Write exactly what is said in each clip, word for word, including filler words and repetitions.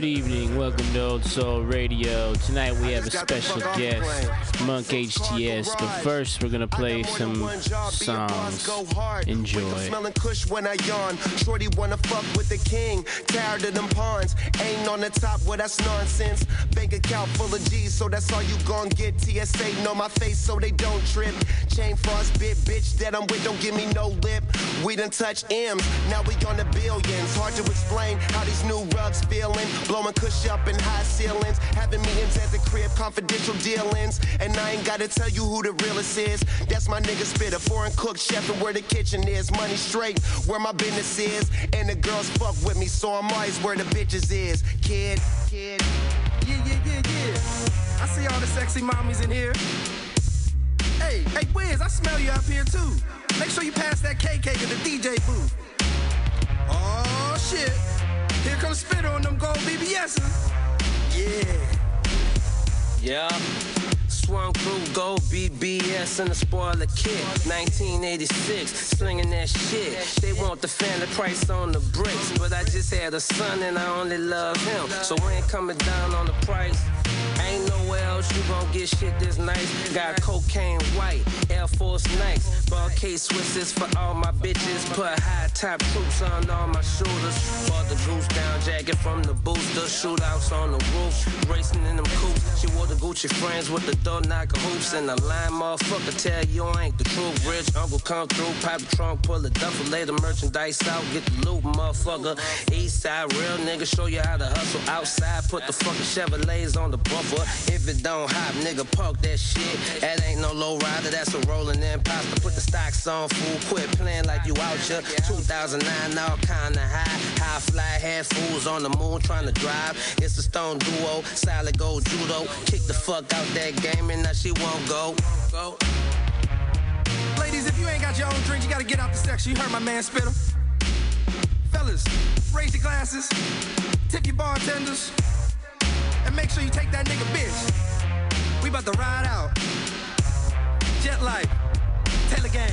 Good evening, welcome to Old Soul Radio. Tonight we have a special guest, Monk H T S. But first we're gonna play some songs. Enjoy. When I yawn, shorty wanna fuck with the king. Tired of them pawns, ain't on the top. Well, that's nonsense. Bank account full of G's, so that's all you gon' get. T S A know my face, so they don't trip. Chain frostbit, bitch that I'm with, don't give me no lip. We done touch M's, now we on the billions. Hard to explain how these new rugs feeling. Blowing kush up in high ceilings, having meetings at the crib, confidential dealings. And I ain't gotta tell you who the realest is. That's my nigga Spit, a foreign cook chef, and where the kitchen is. Money straight, where my business is. And the girls fuck with me, so I'm always where the bitches is. Kid, kid. Yeah, yeah, yeah, yeah. I see all the sexy mommies in here. Hey, hey, Wiz, I smell you up here too. Make sure you pass that K K to the D J booth. Oh, shit. Here comes Spit on them gold B B S's. Yeah. Yeah. Swung through gold B B S and a spoiler kit. nineteen eighty-six, slinging that shit. They want the family price on the bricks, but I just had a son and I only love him, so we ain't coming down on the price. Ain't nowhere else you gon' get shit this nice. Got cocaine white, Air Force Nikes, ball case Swisses for all my bitches. Put high top troops on all my shoulders. Bought the goose down jacket from the booster. Shootouts on the roof, racing in them coops. She wore the Gucci friends with the door knocker hoops. And the line motherfucker tell you I ain't the truth. Rich uncle come through, pop the trunk, pull a duffel, lay the merchandise out, get the loot, motherfucker. East side, real nigga, show you how to hustle. Outside, put the fucking Chevrolets on the buffer. If it don't hop, nigga, park that shit. That ain't no low rider, that's a rolling imposter. Put the stocks on, fool, quit playing like you out here. two thousand nine, all kinda high. High fly, had fools on the moon trying to drive. It's a stone duo, solid gold judo. Kick the fuck out that game and now she won't go. go. Ladies, if you ain't got your own drink, you gotta get out the section. You heard my man Spitter. Fellas, raise your glasses, tip your bartenders, and make sure you take that nigga bitch. We about to ride out. Jet life, Taylor gang.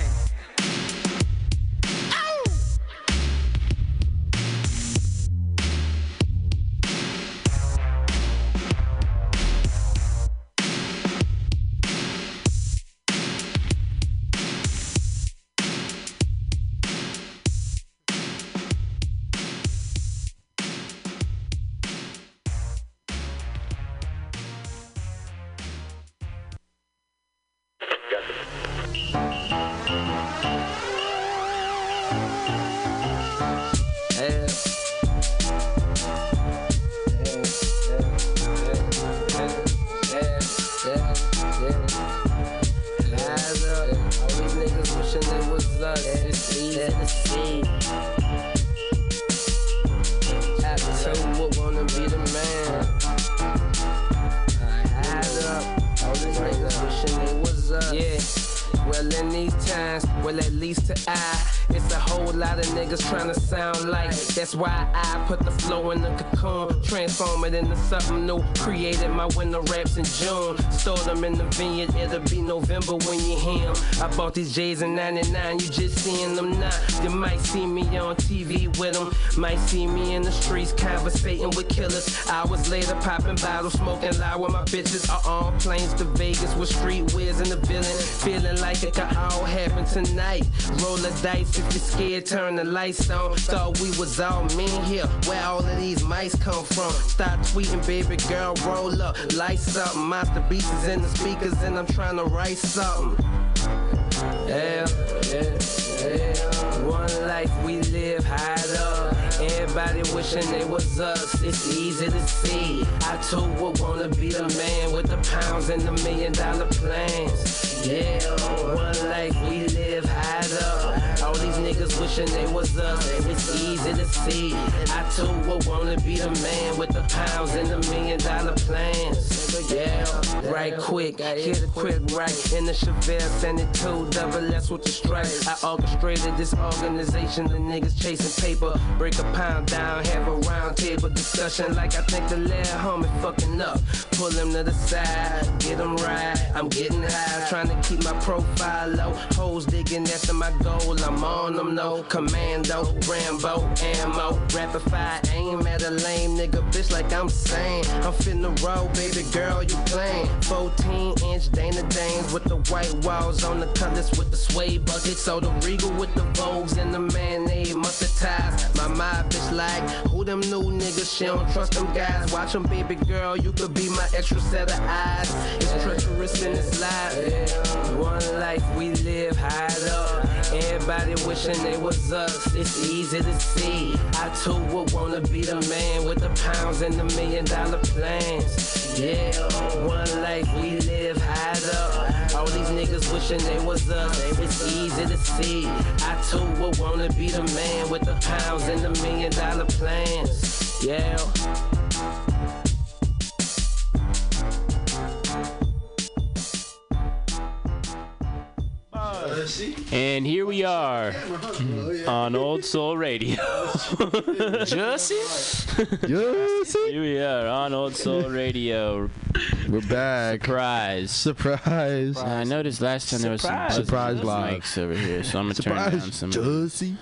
Something new, created my winter raps in June. Store them in the vineyard, it'll be November when you hear them. I bought these J's in ninety-nine, you just seeing them now. You might see me on T V with them, might see me in the streets conversating with killers. Hours later, popping bottles, smoking loud with my bitches. Are on planes to Vegas with street wiz in the building. Feeling like it could all happen tonight. Roll the dice, if you're scared, turn the lights on. Thought we was all men here, where all of these mice come from. Stop tweeting. Baby girl, roll up, light something. Masterpiece is in the speakers and I'm trying to write something. Yeah, yeah, yeah. One life we live, high up. Everybody wishing they was us, it's easy to see. I too would wanna be the man with the pounds and the million dollar plans. Yeah, one life we live, high up. All these niggas wishing they was us, it's easy to see. I too would wanna be the man with the pounds and the million dollar plans. yeah, right quick, get a quick right in the Chevelle, send it to double S with the strike. I orchestrated this organization, the niggas chasing paper, break a pound down, have a round table discussion like I think the little homie fucking up, pull him to the side, get him right, I'm getting high, trying to keep my profile low, hoes digging after my goal, I'm on them, no, commando, Rambo, ammo, rapid fire, aim at a lame nigga, bitch like I'm sane, I'm finna roll, baby girl, you playing, fourteen inch Dana Danes with the white walls on the colors with the suede bucket, so the Regal with the Vogues and the mayonnaise mustard ties, my mind bitch like, who them new niggas, she don't trust them guys, watch them baby girl, you could be my extra set of eyes, it's treacherous in this life, one life we live high up, everybody wishing they was us, it's easy to see, I too would wanna be the man with the pounds and the million dollar plans, yeah, one life we live high up, all these niggas wishing they was us, it's easy to see, I too would wanna be the man with the pounds and the million dollar plans, yeah. And here we are on Old Soul Radio. Jussie? Jussie? Here we are on Old Soul Radio. We're back. Surprise. Surprise. Surprise. I noticed last time there was some surprise mics over here, so I'm going to turn down some. Jussie?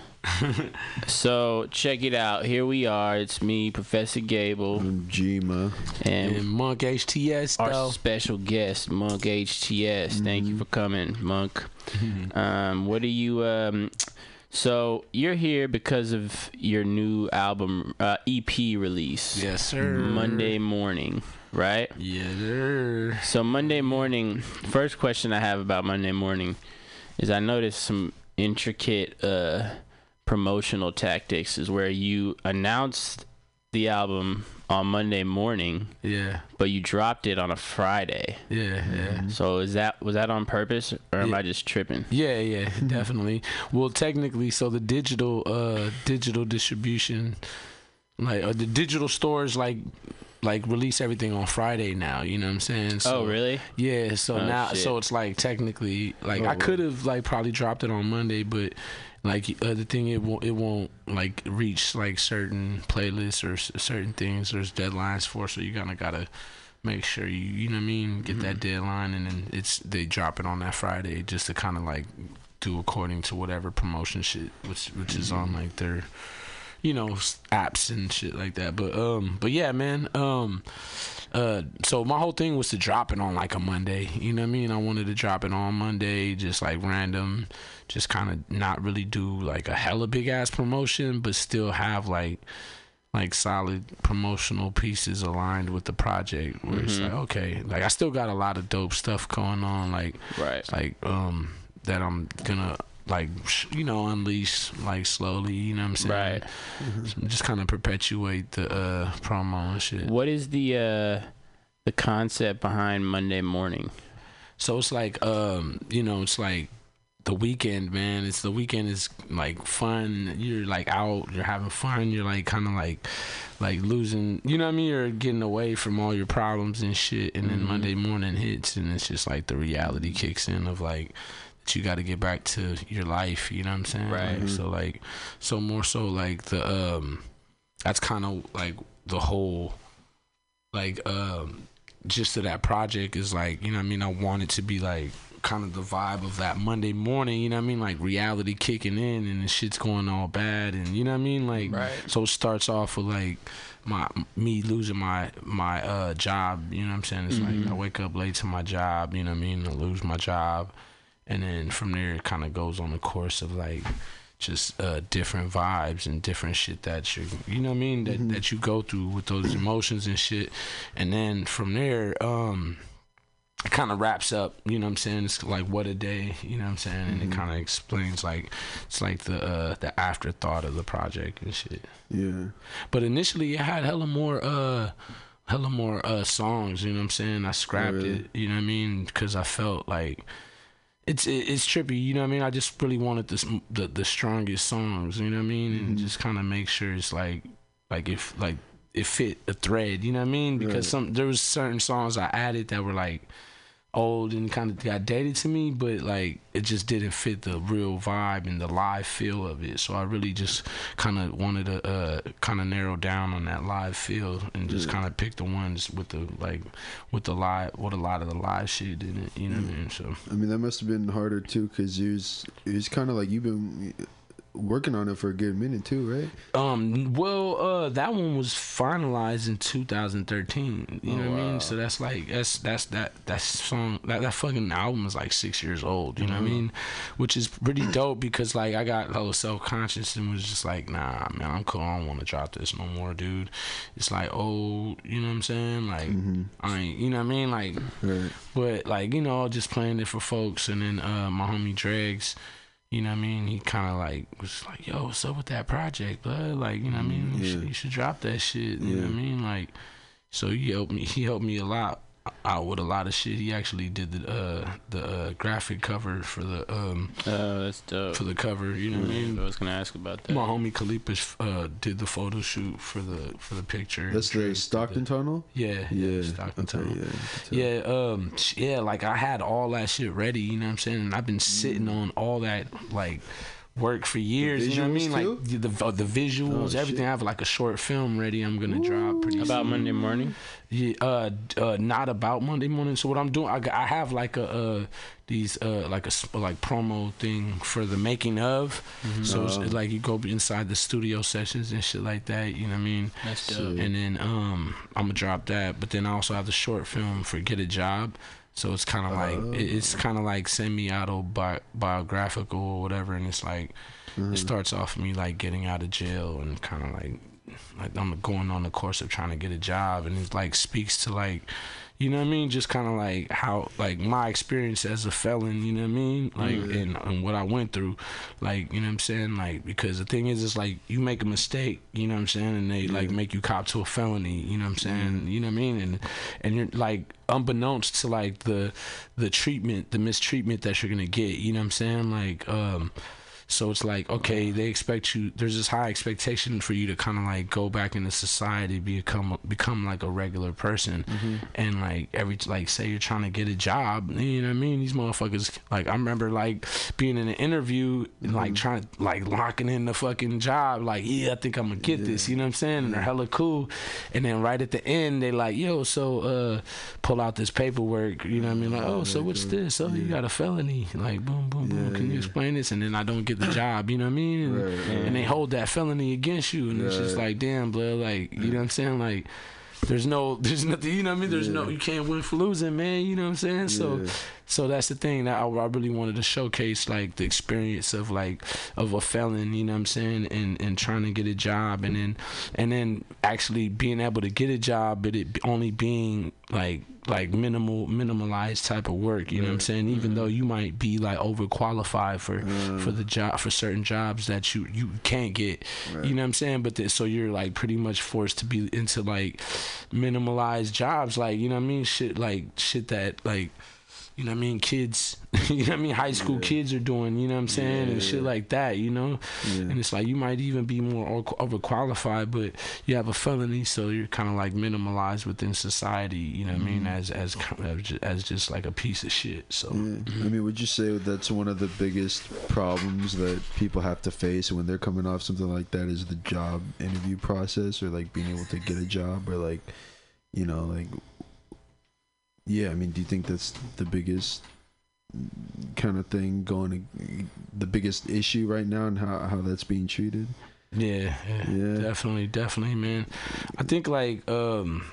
So, check it out. Here we are. It's me, Professor Gable. I'm Gima. And, and Monk H T S, our though. special guest, Monk H T S. Mm-hmm. Thank you for coming, Monk. Mm-hmm. Um, what are you... Um, so, you're here because of your new album, uh, E P release. Yes, sir. Monday morning, right? Yes, sir. So, Monday morning... First question I have about Monday morning is I noticed some intricate... Uh, promotional tactics is where you announced the album on Monday morning, yeah, but you dropped it on a Friday. Yeah, yeah. So is that was that on purpose, or am yeah. I just tripping? Yeah, yeah, definitely. Well, technically, so the digital, uh, digital distribution, like uh, the digital stores, like. Like release everything on Friday now, you know what I'm saying? So, oh, really? Yeah. So oh, now, shit. so it's like technically, like oh, I could have like probably dropped it on Monday, but like uh, the thing it won't, it won't like reach like certain playlists or s- certain things. There's deadlines for, so you kind of gotta make sure you, you know what I mean, get mm-hmm. that deadline, and then it's they drop it on that Friday just to kind of like do according to whatever promotion shit, which which mm-hmm. is on like their. You know, apps and shit like that. But um, but yeah, man. Um, uh, so my whole thing was to drop it on like a Monday. You know what I mean? I wanted to drop it on Monday, just like random, just kind of not really do like a hella big ass promotion, but still have like like solid promotional pieces aligned with the project. Where mm-hmm. it's like okay, like I still got a lot of dope stuff going on. Like right, like um, that I'm gonna. Like, you know, unleash, like, slowly, you know what I'm saying? Right. Mm-hmm. Just kind of perpetuate the uh, promo and shit. What is the uh, the concept behind Monday morning? So it's like, um, you know, it's like the weekend, man. It's the weekend is, like, fun. You're, like, out. You're having fun. You're, like, kind of, like, like, losing, you know what I mean? You're getting away from all your problems and shit. And then mm-hmm. Monday morning hits, and it's just, like, the reality kicks in of, like, you got to get back to your life, you know what I'm saying? Right. Like, so like, so more so like the um, that's kind of like the whole like um, gist of that project is like, you know what I mean? I want it to be like kind of the vibe of that Monday morning, you know what I mean? Like reality kicking in and the shit's going all bad, and you know what I mean? Like, right. So it starts off with like my me losing my my uh job, you know what I'm saying? It's mm-hmm. like I wake up late to my job, you know what I mean? I lose my job. And then from there, it kind of goes on the course of like just uh, different vibes and different shit that you, you know what I mean, that mm-hmm. that you go through with those emotions and shit. And then from there, um, it kind of wraps up, you know what I'm saying? It's like what a day, you know what I'm saying? And mm-hmm. it kind of explains like it's like the uh, the afterthought of the project and shit. Yeah. But initially, it had hella more. Uh, hella more uh, songs, you know what I'm saying? I scrapped yeah. it, you know what I mean? Because I felt like. It's it's trippy, you know what I mean? I just really wanted this, the the strongest songs, you know what I mean? And mm-hmm. just kind of make sure it's like like if like it fit a thread, you know what I mean? Because right. some there was certain songs I added that were like old and kind of got dated to me, but like it just didn't fit the real vibe and the live feel of it. So I really just kind of wanted to uh, kind of narrow down on that live feel and just mm. kind of pick the ones with the like with the live with a lot of the live shit in it, you know mm. what I mean? So I mean that must have been harder too, because you was it's kind of like you've been working on it for a good minute too, right? Um well uh that one was finalized in two thousand thirteen, you oh, know what wow. I mean, so that's like that's that's that that song that, that fucking album is like six years old, you know mm-hmm. what I mean, which is pretty dope because like I got a little self-conscious and was just like, nah man, I'm cool, I don't want to drop this no more, dude, it's like old, you know what I'm saying, like mm-hmm. I ain't, you know what I mean, like right. but like you know just playing it for folks. And then uh my homie Dregs, you know what I mean, he kind of like was like, yo, what's up with that project, bud? Like, you know what I mean, you, yeah. should, you should drop that shit, you yeah. know what I mean, like, so he helped me, he helped me a lot out with a lot of shit. He actually did the uh, the uh, graphic cover for the um oh that's dope for the cover, you know mm-hmm. what I mean. I was gonna ask about that. My homie Kalipa uh, did the photo shoot for the for the picture. That's the Stockton the, Tunnel. Yeah, yeah, Stockton okay, Tunnel. Yeah, yeah, um, yeah. Like I had all that shit ready, you know what I'm saying, and I've been sitting on all that like work for years, you know what I mean, too? Like the uh, the visuals, oh, everything. Shit. I have like a short film ready. I'm gonna Ooh. drop pretty about soon. About Monday morning. Yeah, uh, uh, not about Monday morning. So what I'm doing, I, I have like a uh, these uh, like a like promo thing for the making of. Mm-hmm. So uh, it's like you go inside the studio sessions and shit like that. You know what I mean? That's dope. And then um, I'm gonna drop that. But then I also have the short film for Get a Job. So it's kind of like uh, it's kind of like semi-autobiographical or whatever, and it's like mm-hmm. it starts off me like getting out of jail and kind of like like I'm going on the course of trying to get a job, and it like speaks to like, you know what I mean, just kind of like how like my experience as a felon, you know what I mean, like mm-hmm. and, and what I went through, like, you know what I'm saying, like because the thing is it's like you make a mistake, you know what I'm saying, and they yeah. like make you cop to a felony, you know what I'm saying, mm-hmm. you know what I mean, and and you're like unbeknownst to like the the treatment the mistreatment that you're gonna get, you know what I'm saying, like um so it's like, okay, they expect you, there's this high expectation for you to kind of like go back into society, become become like a regular person. Mm-hmm. And like every, like say you're trying to get a job, you know what I mean, these motherfuckers, like I remember like being in an interview and mm-hmm. like trying to like locking in the fucking job, like yeah I think I'm gonna get yeah. this, you know what I'm saying, and they're hella cool, and then right at the end they like, yo, so uh pull out this paperwork, you know what I mean, like oh, oh so what's God. this, oh yeah. you got a felony, like boom boom boom, yeah, can yeah. you explain this, and then I don't get the job, you know what I mean, and, right, right. and they hold that felony against you, and right. it's just like damn blood, like you know what I'm saying, like there's no there's nothing, you know what I mean, there's yeah. no, you can't win for losing, man, you know what I'm saying, yeah. so so that's the thing that I, I really wanted to showcase, like the experience of like of a felon, you know what I'm saying, and and trying to get a job, and then and then actually being able to get a job, but it only being like like minimal minimalized type of work, you know what I'm saying, even mm-hmm. though you might be like overqualified for mm. for the job, for certain jobs that you you can't get, right. you know what I'm saying, but the, so you're like pretty much forced to be into like minimalized jobs, like you know what I mean, shit like shit that like you know what I mean, kids, you know what I mean, high school yeah. kids are doing, you know what I'm saying, yeah, and shit yeah. like that, you know, yeah. and it's like you might even be more overqualified, but you have a felony, so you're kind of like minimalized within society, you know what mm-hmm. I mean, as as as just like a piece of shit. So yeah. mm-hmm. I mean, would you say that's one of the biggest problems that people have to face when they're coming off something like that, is the job interview process, or like being able to get a job, or like, you know, like. Yeah, I mean, do you think that's the biggest kind of thing going to, the biggest issue right now, and how, how that's being treated? Yeah, yeah, yeah, definitely, definitely, man. I think like, um,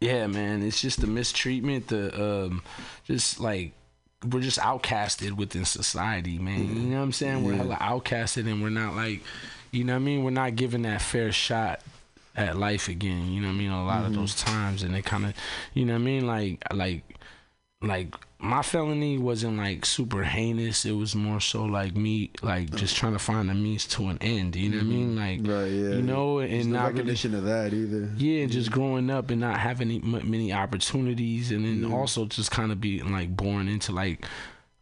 yeah, man, it's just the mistreatment, the um, just like, we're just outcasted within society, man. Mm-hmm. You know what I'm saying? Yeah. We're hella outcasted, and we're not like, you know what I mean? We're not given that fair shot at life again, you know what I mean, a lot mm-hmm. of those times, and they kind of, you know what I mean, like like like my felony wasn't like super heinous, it was more so like me like just trying to find a means to an end, you know what I mean, like right, yeah, you know, and there's not no recognition really, of that either, yeah, just growing up and not having any, many opportunities, and then mm-hmm. also just kind of being like born into like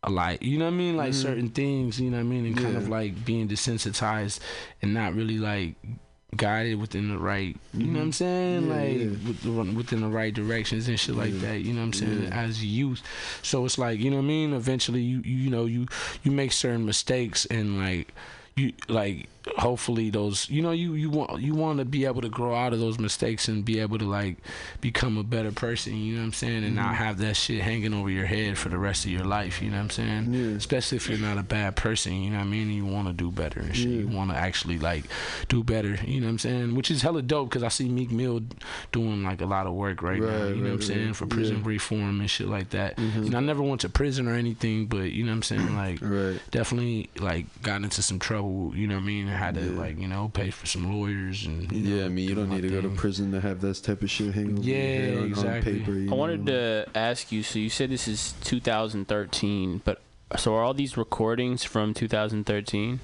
a lot, you know what I mean, like mm-hmm. certain things, you know what I mean, and yeah. kind of like being desensitized and not really like guided within the right, you mm-hmm. know what I'm saying, yeah, like yeah. With the, within the right directions and shit like yeah. that, you know what I'm saying, yeah. as youth. So it's like, you know what I mean, eventually you you know you you make certain mistakes, and like you like hopefully those, you know, you you want you want to be able to grow out of those mistakes and be able to like become a better person, you know what I'm saying, and mm-hmm. not have that shit hanging over your head for the rest of your life, you know what I'm saying, yeah. especially if you're not a bad person, you know what I mean, and you want to do better and shit, yeah. you want to actually like do better, you know what I'm saying, which is hella dope, because I see Meek Mill doing like a lot of work right, right now, you right, know what I'm saying, right. for prison yeah. reform and shit like that, mm-hmm. and I never went to prison or anything, but you know what I'm saying, like right. definitely like got into some trouble, you know what I mean, had to yeah. like, you know, pay for some lawyers and you yeah know, I mean, you don't need to thing. Go to prison to have this type of shit hanging over yeah your head exactly on paper, you I know? Wanted to ask you, so you said this is two thousand thirteen, but so are all these recordings from two thousand thirteen?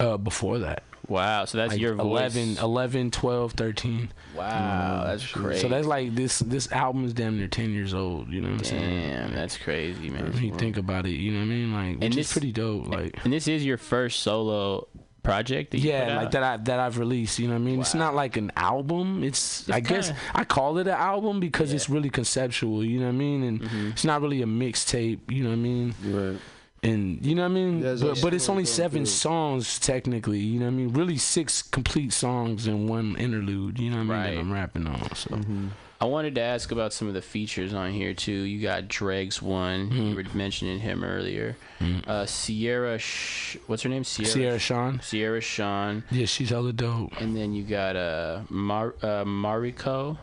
Uh before that. Wow, so that's like your voice. eleven, twelve, thirteen. Wow, that's crazy. So that's like this this album is damn near ten years old, you know what I'm saying? Damn, that's crazy, man. When you think about it, you know what I mean? Like, which and this, is pretty dope. Like, and this is your first solo project that you yeah put out? Like that I that I've released, you know what I mean? Wow. It's not like an album. It's, it's I kinda, guess I call it an album because yeah. it's really conceptual, you know what I mean? And mm-hmm. it's not really a mixtape, you know what I mean? Right. And you know what I mean, yeah, but, but it's only seven songs technically. You know what I mean, really six complete songs and one interlude. You know what I mean right. that I'm rapping on. So mm-hmm. I wanted to ask about some of the features on here too. You got Dregs one. Mm-hmm. You were mentioning him earlier. Mm-hmm. Uh, Sierra, Sh- what's her name? Sierra, Sierra Sean. Sierra Sean. Yeah, she's hella dope. And then you got uh, Mar- uh Marico.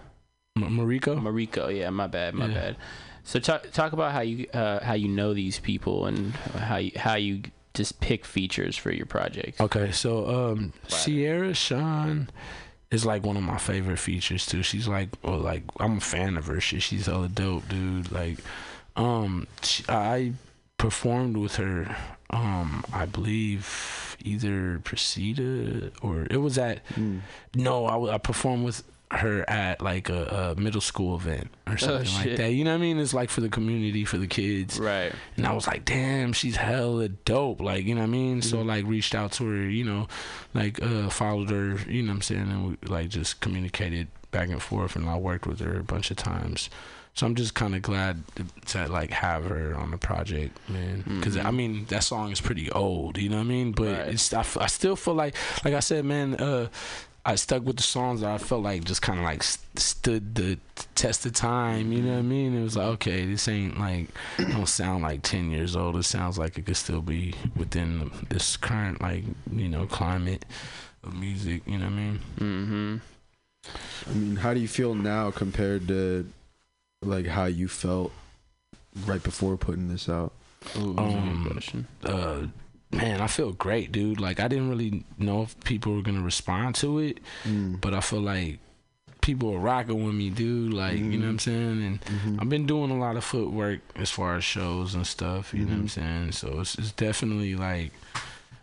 M- Marico. Marico. Yeah, my bad. My yeah. bad. So talk talk about how you uh, how you know these people and how you, how you just pick features for your projects. Okay, so um, wow. Sierra Sean is like one of my favorite features too. She's like, well, like I'm a fan of her shit. She's hella dope, dude. Like, um, she, I performed with her. Um, I believe either Presida or it was at. Mm. No, I I performed with her at like a, a middle school event or something oh, like that, you know what I mean, it's like for the community, for the kids, right? And I was like, damn, she's hella dope, like, you know what I mean, mm-hmm. so like reached out to her, you know, like uh followed her, you know what I'm saying, and we like just communicated back and forth, and I worked with her a bunch of times. So I'm just kind of glad to, to like have her on the project, man. Because mm-hmm. I mean, that song is pretty old, you know what I mean, but right. it's I, I still feel like like I said, man, uh I stuck with the songs that I felt like just kind of like st- stood the test of time, you know what I mean? It was like, okay, this ain't like, don't sound like ten years old. It sounds like it could still be within the, this current, like, you know, climate of music, you know what I mean? Mm-hmm. I mean, how do you feel now compared to like how you felt right before putting this out? Ooh, um, question. Uh, Man, I feel great, dude. Like, I didn't really know if people were gonna respond to it, mm. but I feel like people are rocking with me, dude. Like, mm. you know what I'm saying? And mm-hmm. I've been doing a lot of footwork as far as shows and stuff, you mm-hmm. know what I'm saying? So it's, it's definitely like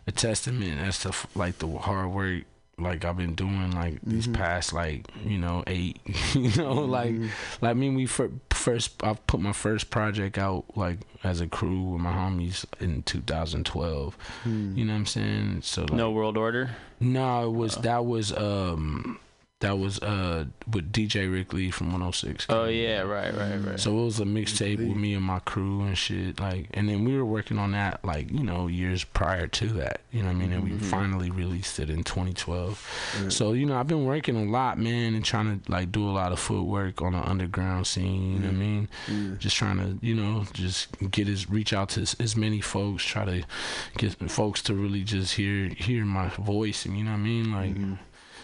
a testament as to like the hard work like I've been doing like mm-hmm. these past like, you know, eight, you know, like, mm-hmm. like I mean, we fir- first, I put my first project out like as a crew with my homies in two thousand twelve, mm. you know what I'm saying? So like, No World Order? No, it was, oh. that was, um, that was uh with D J Rick Lee from one oh six. Oh yeah, right, right, right. So it was a mixtape with me and my crew and shit, like, and then we were working on that like, you know, years prior to that, you know what I mean, and we mm-hmm. finally released it in twenty twelve. Yeah. So, you know, I've been working a lot, man, and trying to like do a lot of footwork on the underground scene, you know what I mean? Yeah. Just trying to, you know, just get his reach out to as, as many folks, try to get folks to really just hear hear my voice, you know what I mean? Like mm-hmm.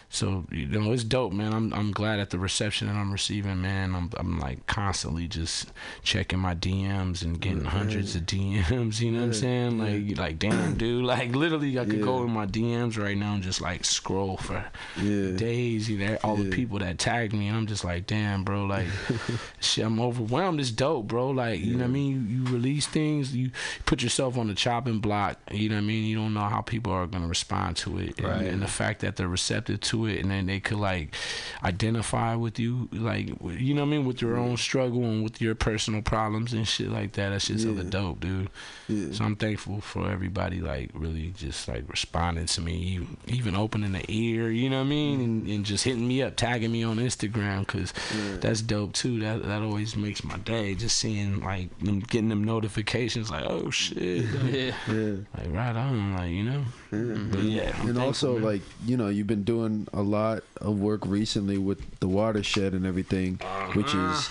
So, you know, it's dope, man. I'm I'm glad at the reception that I'm receiving, man. I'm I'm like constantly just checking my D Ms and getting right. hundreds of D Ms, you know yeah. what I'm saying? Like yeah. like damn, dude. Like literally I could yeah. go in my D Ms right now and just like scroll for yeah. days, you know, all yeah. the people that tagged me. I'm just like, damn, bro, like shit, I'm overwhelmed. It's dope, bro. Like, you yeah. know what I mean? You, you release things, you put yourself on the chopping block, you know what I mean? You don't know how people are gonna respond to it. Right. And, and the fact that they're receptive to through it, and then they could like identify with you, like, you know what I mean, with your own struggle and with your personal problems and shit like that. That shit's hella yeah. dope, dude. Yeah. So I'm thankful for everybody like really just like responding to me, even opening the ear, you know what I mean, and, and just hitting me up, tagging me on Instagram, cause yeah. that's dope too. That that always makes my day, just seeing like them, getting them notifications, like, oh shit, like, yeah. yeah, like right on, like, you know. Yeah. But yeah, I'm and also man. like, you know, you've been doing a lot of work recently with the Watershed and everything, uh-huh. which is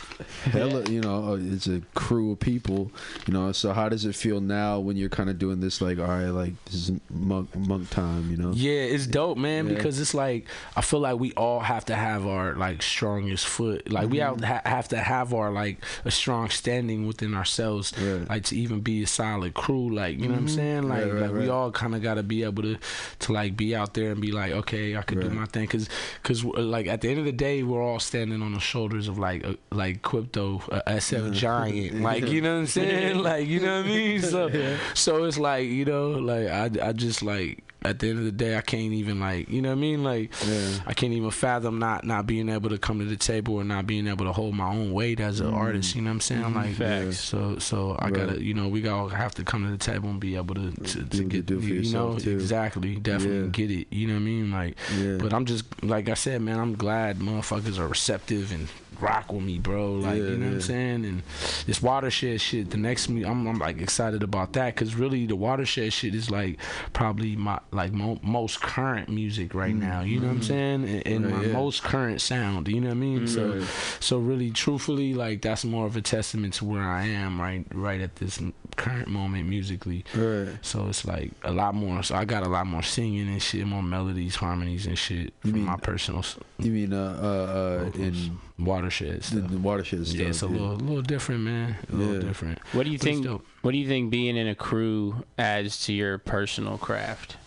hella, you know, it's a crew of people, you know. So how does it feel now when you're kind of doing this, like, all right, like this is monk monk time, you know? Yeah, it's dope, man, yeah. because it's like I feel like we all have to have our like strongest foot, like mm-hmm. we have to ha- have to have our like a strong standing within ourselves, yeah. like to even be a solid crew, like, you know mm-hmm. what I'm saying, like, right, right, like right. we all kind of got to be able to to like be out there and be like, okay, I could right. do my thing, cause cause like at the end of the day we're all standing on the shoulders of like a, like Quipto, a S F yeah. giant, like, you know what I'm saying, like, you know what I mean, so yeah. so it's like, you know, like I I just like. At the end of the day, I can't even like, you know what I mean? Like, yeah. I can't even fathom not not being able to come to the table or not being able to hold my own weight as an mm. artist. You know what I'm saying? Mm-hmm. Like, facts. So, so I right. gotta, you know, we all have to come to the table and be able to to, to get, do for you yourself know, too. Exactly, definitely yeah. get it. You know what I mean? Like, yeah. but I'm just like I said, man, I'm glad motherfuckers are receptive and rock with me, bro. Like, yeah, you know yeah. what I'm saying? And this Watershed shit, the next me, I'm, I'm like excited about that, because really the Watershed shit is like probably my like mo- most current music right now, you know mm-hmm. what I'm saying, and, and right, my yeah. most current sound, you know what I mean, mm-hmm. so so really truthfully like that's more of a testament to where I am right right at this current moment musically, right. so it's like a lot more, so I got a lot more singing and shit, more melodies, harmonies and shit you from mean, my personal you mean uh uh, uh in Watershed stuff. The, the Watershed stuff. Yeah, it's a yeah. little, little different, man. A little yeah. different. What do you but think? What do you think being in a crew adds to your personal craft?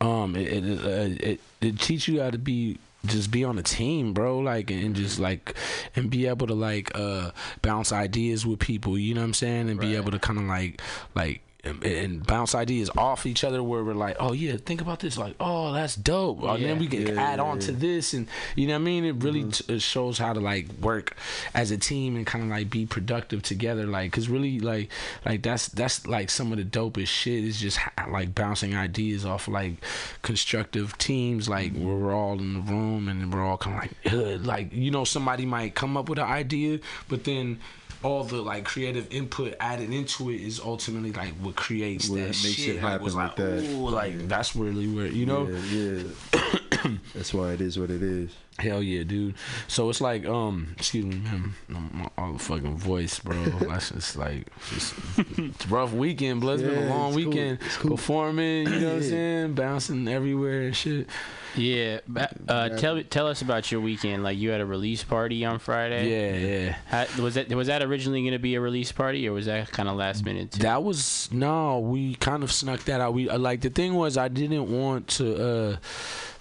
Um, it it, uh, it, it teaches you how to be. Just be on a team, bro, like, and just like and be able to like uh bounce ideas with people, you know what I'm saying, and right. be able to kind of like like and, and bounce ideas off each other, where we're like, oh yeah, think about this, like, oh, that's dope, yeah. and then we can yeah, add yeah, on yeah. to this, and you know what I mean, it really mm-hmm. t- it shows how to like work as a team and kind of like be productive together, like, cause really like like that's that's like some of the dopest shit is just like bouncing ideas off like constructive teams, like where we're all in the room and we're all kind of like Ugh. like, you know, somebody might come up with an idea, but then all the like creative input added into it is ultimately like what creates well, that makes shit. It happen like, like, like that. Ooh, like yeah. that's really where, you know. Yeah, yeah. That's why it is what it is. Hell yeah, dude. So it's like, um, excuse me, man, my all the fucking voice, bro. That's just like, just, it's a rough weekend, bro. It's yeah, been a long it's weekend cool. It's cool. performing. You know yeah. what I'm saying? Bouncing everywhere and shit. Yeah. Uh, tell tell us about your weekend. Like, you had a release party on Friday. Yeah, yeah. How, was that was that originally gonna be a release party, or was that kind of last minute too? That was no. We kind of snuck that out. We like the thing was I didn't want to uh,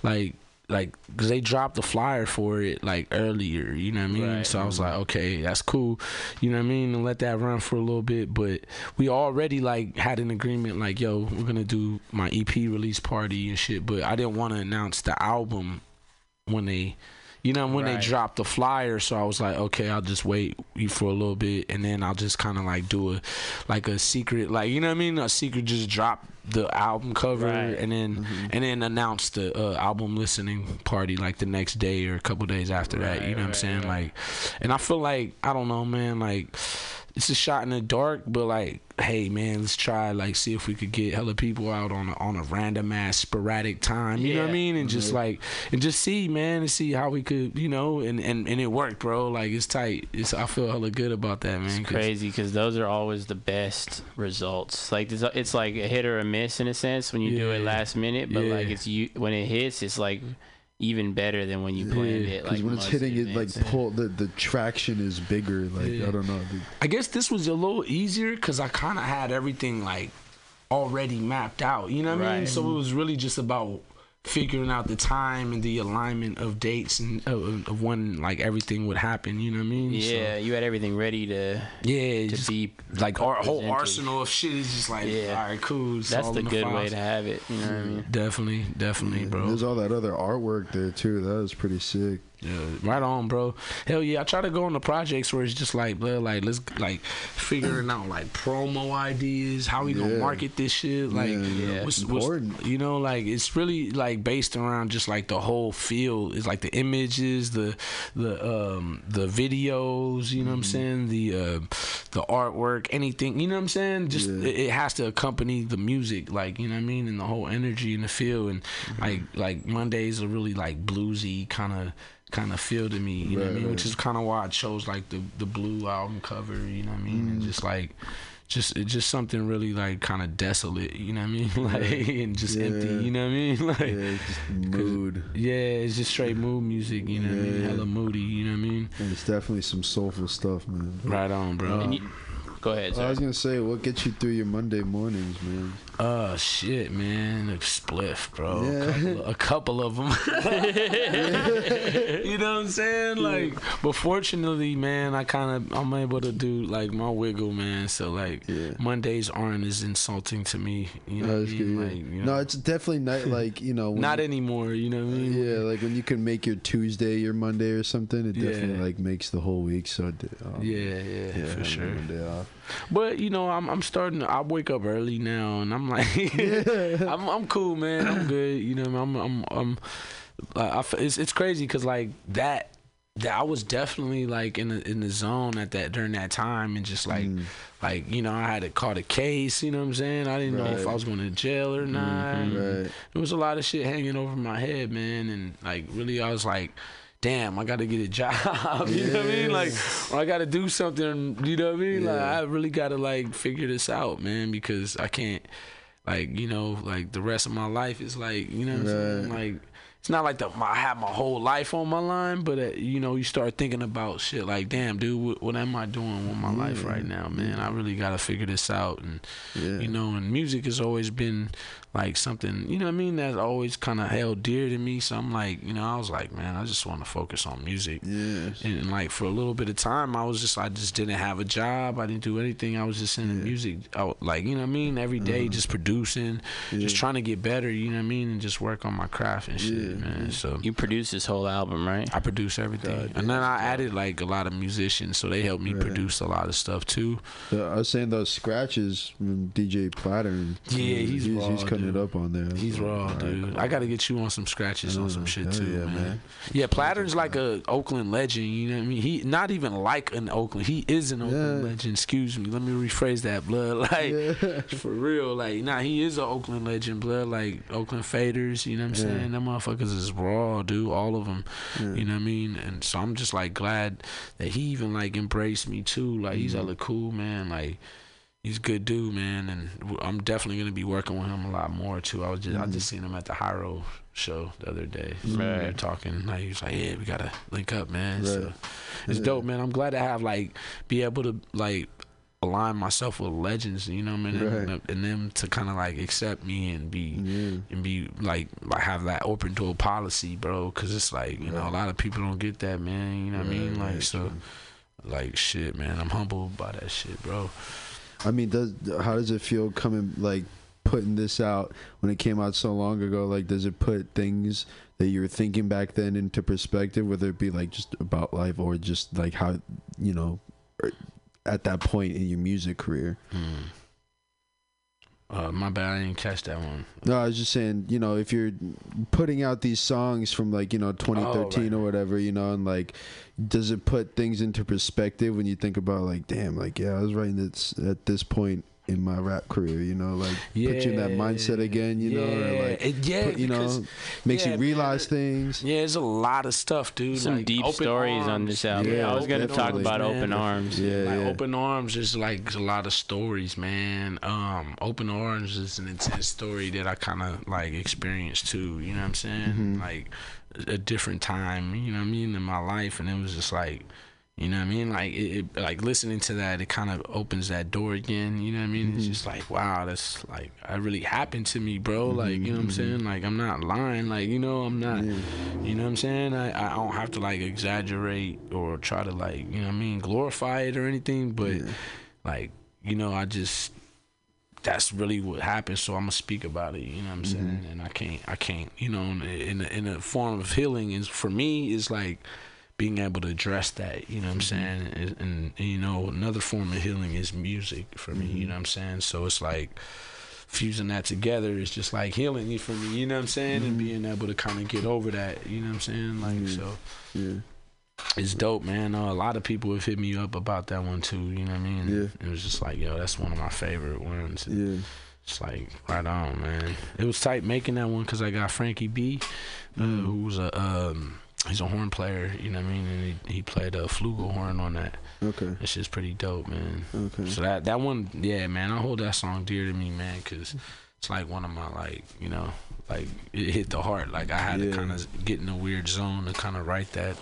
like. Like, because they dropped the flyer for it, like, earlier, you know what I mean? Right. So I was like, okay, that's cool, you know what I mean? And let that run for a little bit. But we already, like, had an agreement, like, yo, we're going to do my E P release party and shit. But I didn't want to announce the album when they... You know, when right. they dropped the flyer, so I was like, okay, I'll just wait for a little bit, and then I'll just kind of like do a, like a secret, like, you know what I mean? A secret, just drop the album cover, right. and then mm-hmm. and then announce the uh, album listening party like the next day or a couple days after right, that. You know right, what I'm saying? Right. Like, and I feel like I don't know, man. Like, it's a shot in the dark, but like, hey man, let's try like see if we could get hella people out on a, on a random ass sporadic time, you yeah. know what I mean, and mm-hmm. just like and just see, man, and see how we could, you know, and, and, and it worked, bro. Like, it's tight. It's I feel hella good about that, man. It's crazy because those are always the best results. Like, it's like a hit or a miss in a sense when you yeah. do it last minute, but yeah. like it's you when it hits, it's like even better than when you planned yeah, it. Because like when it's hitting it, like pull the, the traction is bigger. Like yeah. I don't know. Dude. I guess this was a little easier because I kind of had everything like already mapped out. You know what right. I mean? So it was really just about figuring out the time and the alignment of dates and of, of when like everything would happen. You know what I mean? Yeah, so, you had everything ready to yeah to just, be like our whole arsenal of shit is just like yeah. all right, cool. It's that's the, the good files. Way to have it. You know what I mean? Definitely, definitely, yeah, bro. There's all that other artwork there too. That was pretty sick. Yeah, right on, bro. Hell yeah, I try to go on the projects where it's just like, bro, like let's like figuring out like promo ideas, how we yeah. gonna market this shit, like yeah, what's, what's, you know, like it's really like based around just like the whole field. It's like the images, the the um the videos, you know mm-hmm. what I'm saying, the uh, the artwork, anything, you know what I'm saying. Just yeah. it, it has to accompany the music, like you know what I mean, and the whole energy in the field, and mm-hmm. like like Mondays are really like bluesy kind of. Kind of feel to me, you right, know what I mean? Right. Which is kind of why I chose like the the blue album cover, you know what I mean? Mm. And just like, just it's just something really like kind of desolate, you know what I mean? Like and just yeah. empty, you know what I mean? Like yeah, just mood. Yeah, it's just straight mood music, you know yeah. what I mean? Hella moody, you know what I mean? And it's definitely some soulful stuff, man. Right on, bro. Um, you, go ahead. Sir. I was gonna say, what gets you through your Monday mornings, man? Oh shit, man, a spliff, bro. Yeah. A, couple of, a couple of them. You know what I'm saying? Like, but fortunately, man, I kind of I'm able to do like my wiggle, man. So like yeah. Mondays aren't as insulting to me. You know, no, what I mean? Like, you know? No, it's definitely not like you know. Not you, anymore. You know what I mean? Yeah, like when you can make your Tuesday your Monday or something, it definitely yeah. like makes the whole week. So um, yeah, yeah, yeah, for sure. Monday off. But you know, I'm I'm starting. To, I wake up early now, and I'm. Like I'm, I'm cool, man. I'm good. You know, I'm, I'm, I'm. Uh, I, it's, it's crazy because like that, that I was definitely like in the, in the zone at that during that time, and just like, mm. like you know, I had to call the case. You know what I'm saying? I didn't right. know if I was going to jail or not. Mm-hmm, right. There was a lot of shit hanging over my head, man, and like really, I was like. Damn, I gotta get a job. You yeah. know what I mean? Like, or I gotta do something. You know what I mean? Yeah. Like, I really gotta like figure this out, man, because I can't, like, you know, like the rest of my life is like, you know, what right. I'm like it's not like the I have my whole life on my line, but uh, you know, you start thinking about shit like, damn, dude, what, what am I doing with my yeah. life right now, man? I really gotta figure this out, and yeah. you know, and music has always been. Like something, you know what I mean, that's always kind of held dear to me. So I'm like, you know, I was like, man, I just want to focus on music. Yes. And, and like for a little bit of time, I was just, I just didn't have a job. I didn't do anything. I was just in the yeah. music, I, like, you know what I mean? Every day uh-huh. just producing, yeah. just trying to get better, you know what I mean? And just work on my craft and shit, yeah. man. So you produced this whole album, right? I produced everything. God, and then I God. added like a lot of musicians, so they helped me right. produce a lot of stuff too. So I was saying those scratches from D J Platter. Yeah, he's, he's, raw, he's it up on there. He's raw, dude. I gotta get you on some scratches on some shit too, yeah, man. man. Yeah, Platter's like a Oakland legend. You know what I mean? He not even like an Oakland. He is an Oakland yeah. legend. Excuse me. Let me rephrase that, blood. Like yeah. for real. Like nah, he is an Oakland legend, blood. Like Oakland Faders. You know what I'm yeah. saying? Them motherfuckers is raw, dude. All of them. Yeah. You know what I mean? And so I'm just like glad that he even like embraced me too. Like mm-hmm. he's hella cool, man. Like. He's a good dude, man, and I'm definitely gonna be working with him a lot more too. I was just mm-hmm. I just seen him at the Hyro show the other day. Mm-hmm. Right. We were talking, like he was like, "Yeah, we gotta link up, man." Right. So it's yeah. dope, man. I'm glad to have like be able to like align myself with legends, you know what I mean, right. and, and them to kind of like accept me and be yeah. and be like I have that open door policy, bro, because it's like you right. know a lot of people don't get that, man. You know what right. I mean, like right. so, like shit, man. I'm humbled by that shit, bro. I mean, does how does it feel coming, like, putting this out when it came out so long ago? Like, does it put things that you were thinking back then into perspective, whether it be, like, just about life or just, like, how, you know, at that point in your music career? Mm. Uh, my bad, I didn't catch that one. No, I was just saying, you know, if you're putting out these songs from, like, you know, twenty thirteen oh, right. or whatever, you know, and, like, does it put things into perspective when you think about, like, damn, like, yeah, I was writing this at this point in my rap career, you know, like, yeah, put you in that mindset again, you yeah. know, or, like, yeah, put, you because, know, makes yeah, you realize man, things. Yeah, there's a lot of stuff, dude. Some like deep stories arms. on this album. Yeah, I was going to talk about man. Open Arms. Yeah, like, yeah. Open Arms is, like, a lot of stories, man. Um, Open Arms is an intense story that I kind of, like, experienced, too, you know what I'm saying? Mm-hmm. Like, a different time, you know what I mean, in my life, and it was just like, You know what I mean? Like, it, it, like listening to that, it kind of opens that door again. You know what I mean? Mm-hmm. It's just like, wow, that's like, that really happened to me, bro. Like, you know what I'm saying? Like, I'm not lying. Like, you know, I'm not, yeah. you know what I'm saying? I, I don't have to, like, exaggerate or try to, like, you know what I mean, glorify it or anything. But, yeah. like, you know, I just, that's really what happened. So I'm gonna speak about it. You know what I'm mm-hmm. saying? And I can't, I can't, you know, in a, in a form of healing is, for me, is like, being able to address that, you know what I'm saying? And, and, you know, another form of healing is music for me, you know what I'm saying? So it's like fusing that together is just like healing for me, you know what I'm saying? And being able to kind of get over that, you know what I'm saying? Like, yeah. so yeah. it's dope, man. Uh, a lot of people have hit me up about that one too, you know what I mean? Yeah. It was just like, yo, that's one of my favorite ones. Yeah. It's like, right on, man. It was tight making that one because I got Frankie B, uh, mm. who was a... Um, he's a horn player, you know what I mean? And he, he played a flugelhorn on that. Okay. That shit's pretty dope, man. Okay. So that, that one, yeah, man, I hold that song dear to me, man, because it's like one of my, like, you know, like, it hit the heart. Like, I had yeah. to kind of get in a weird zone to kind of write that.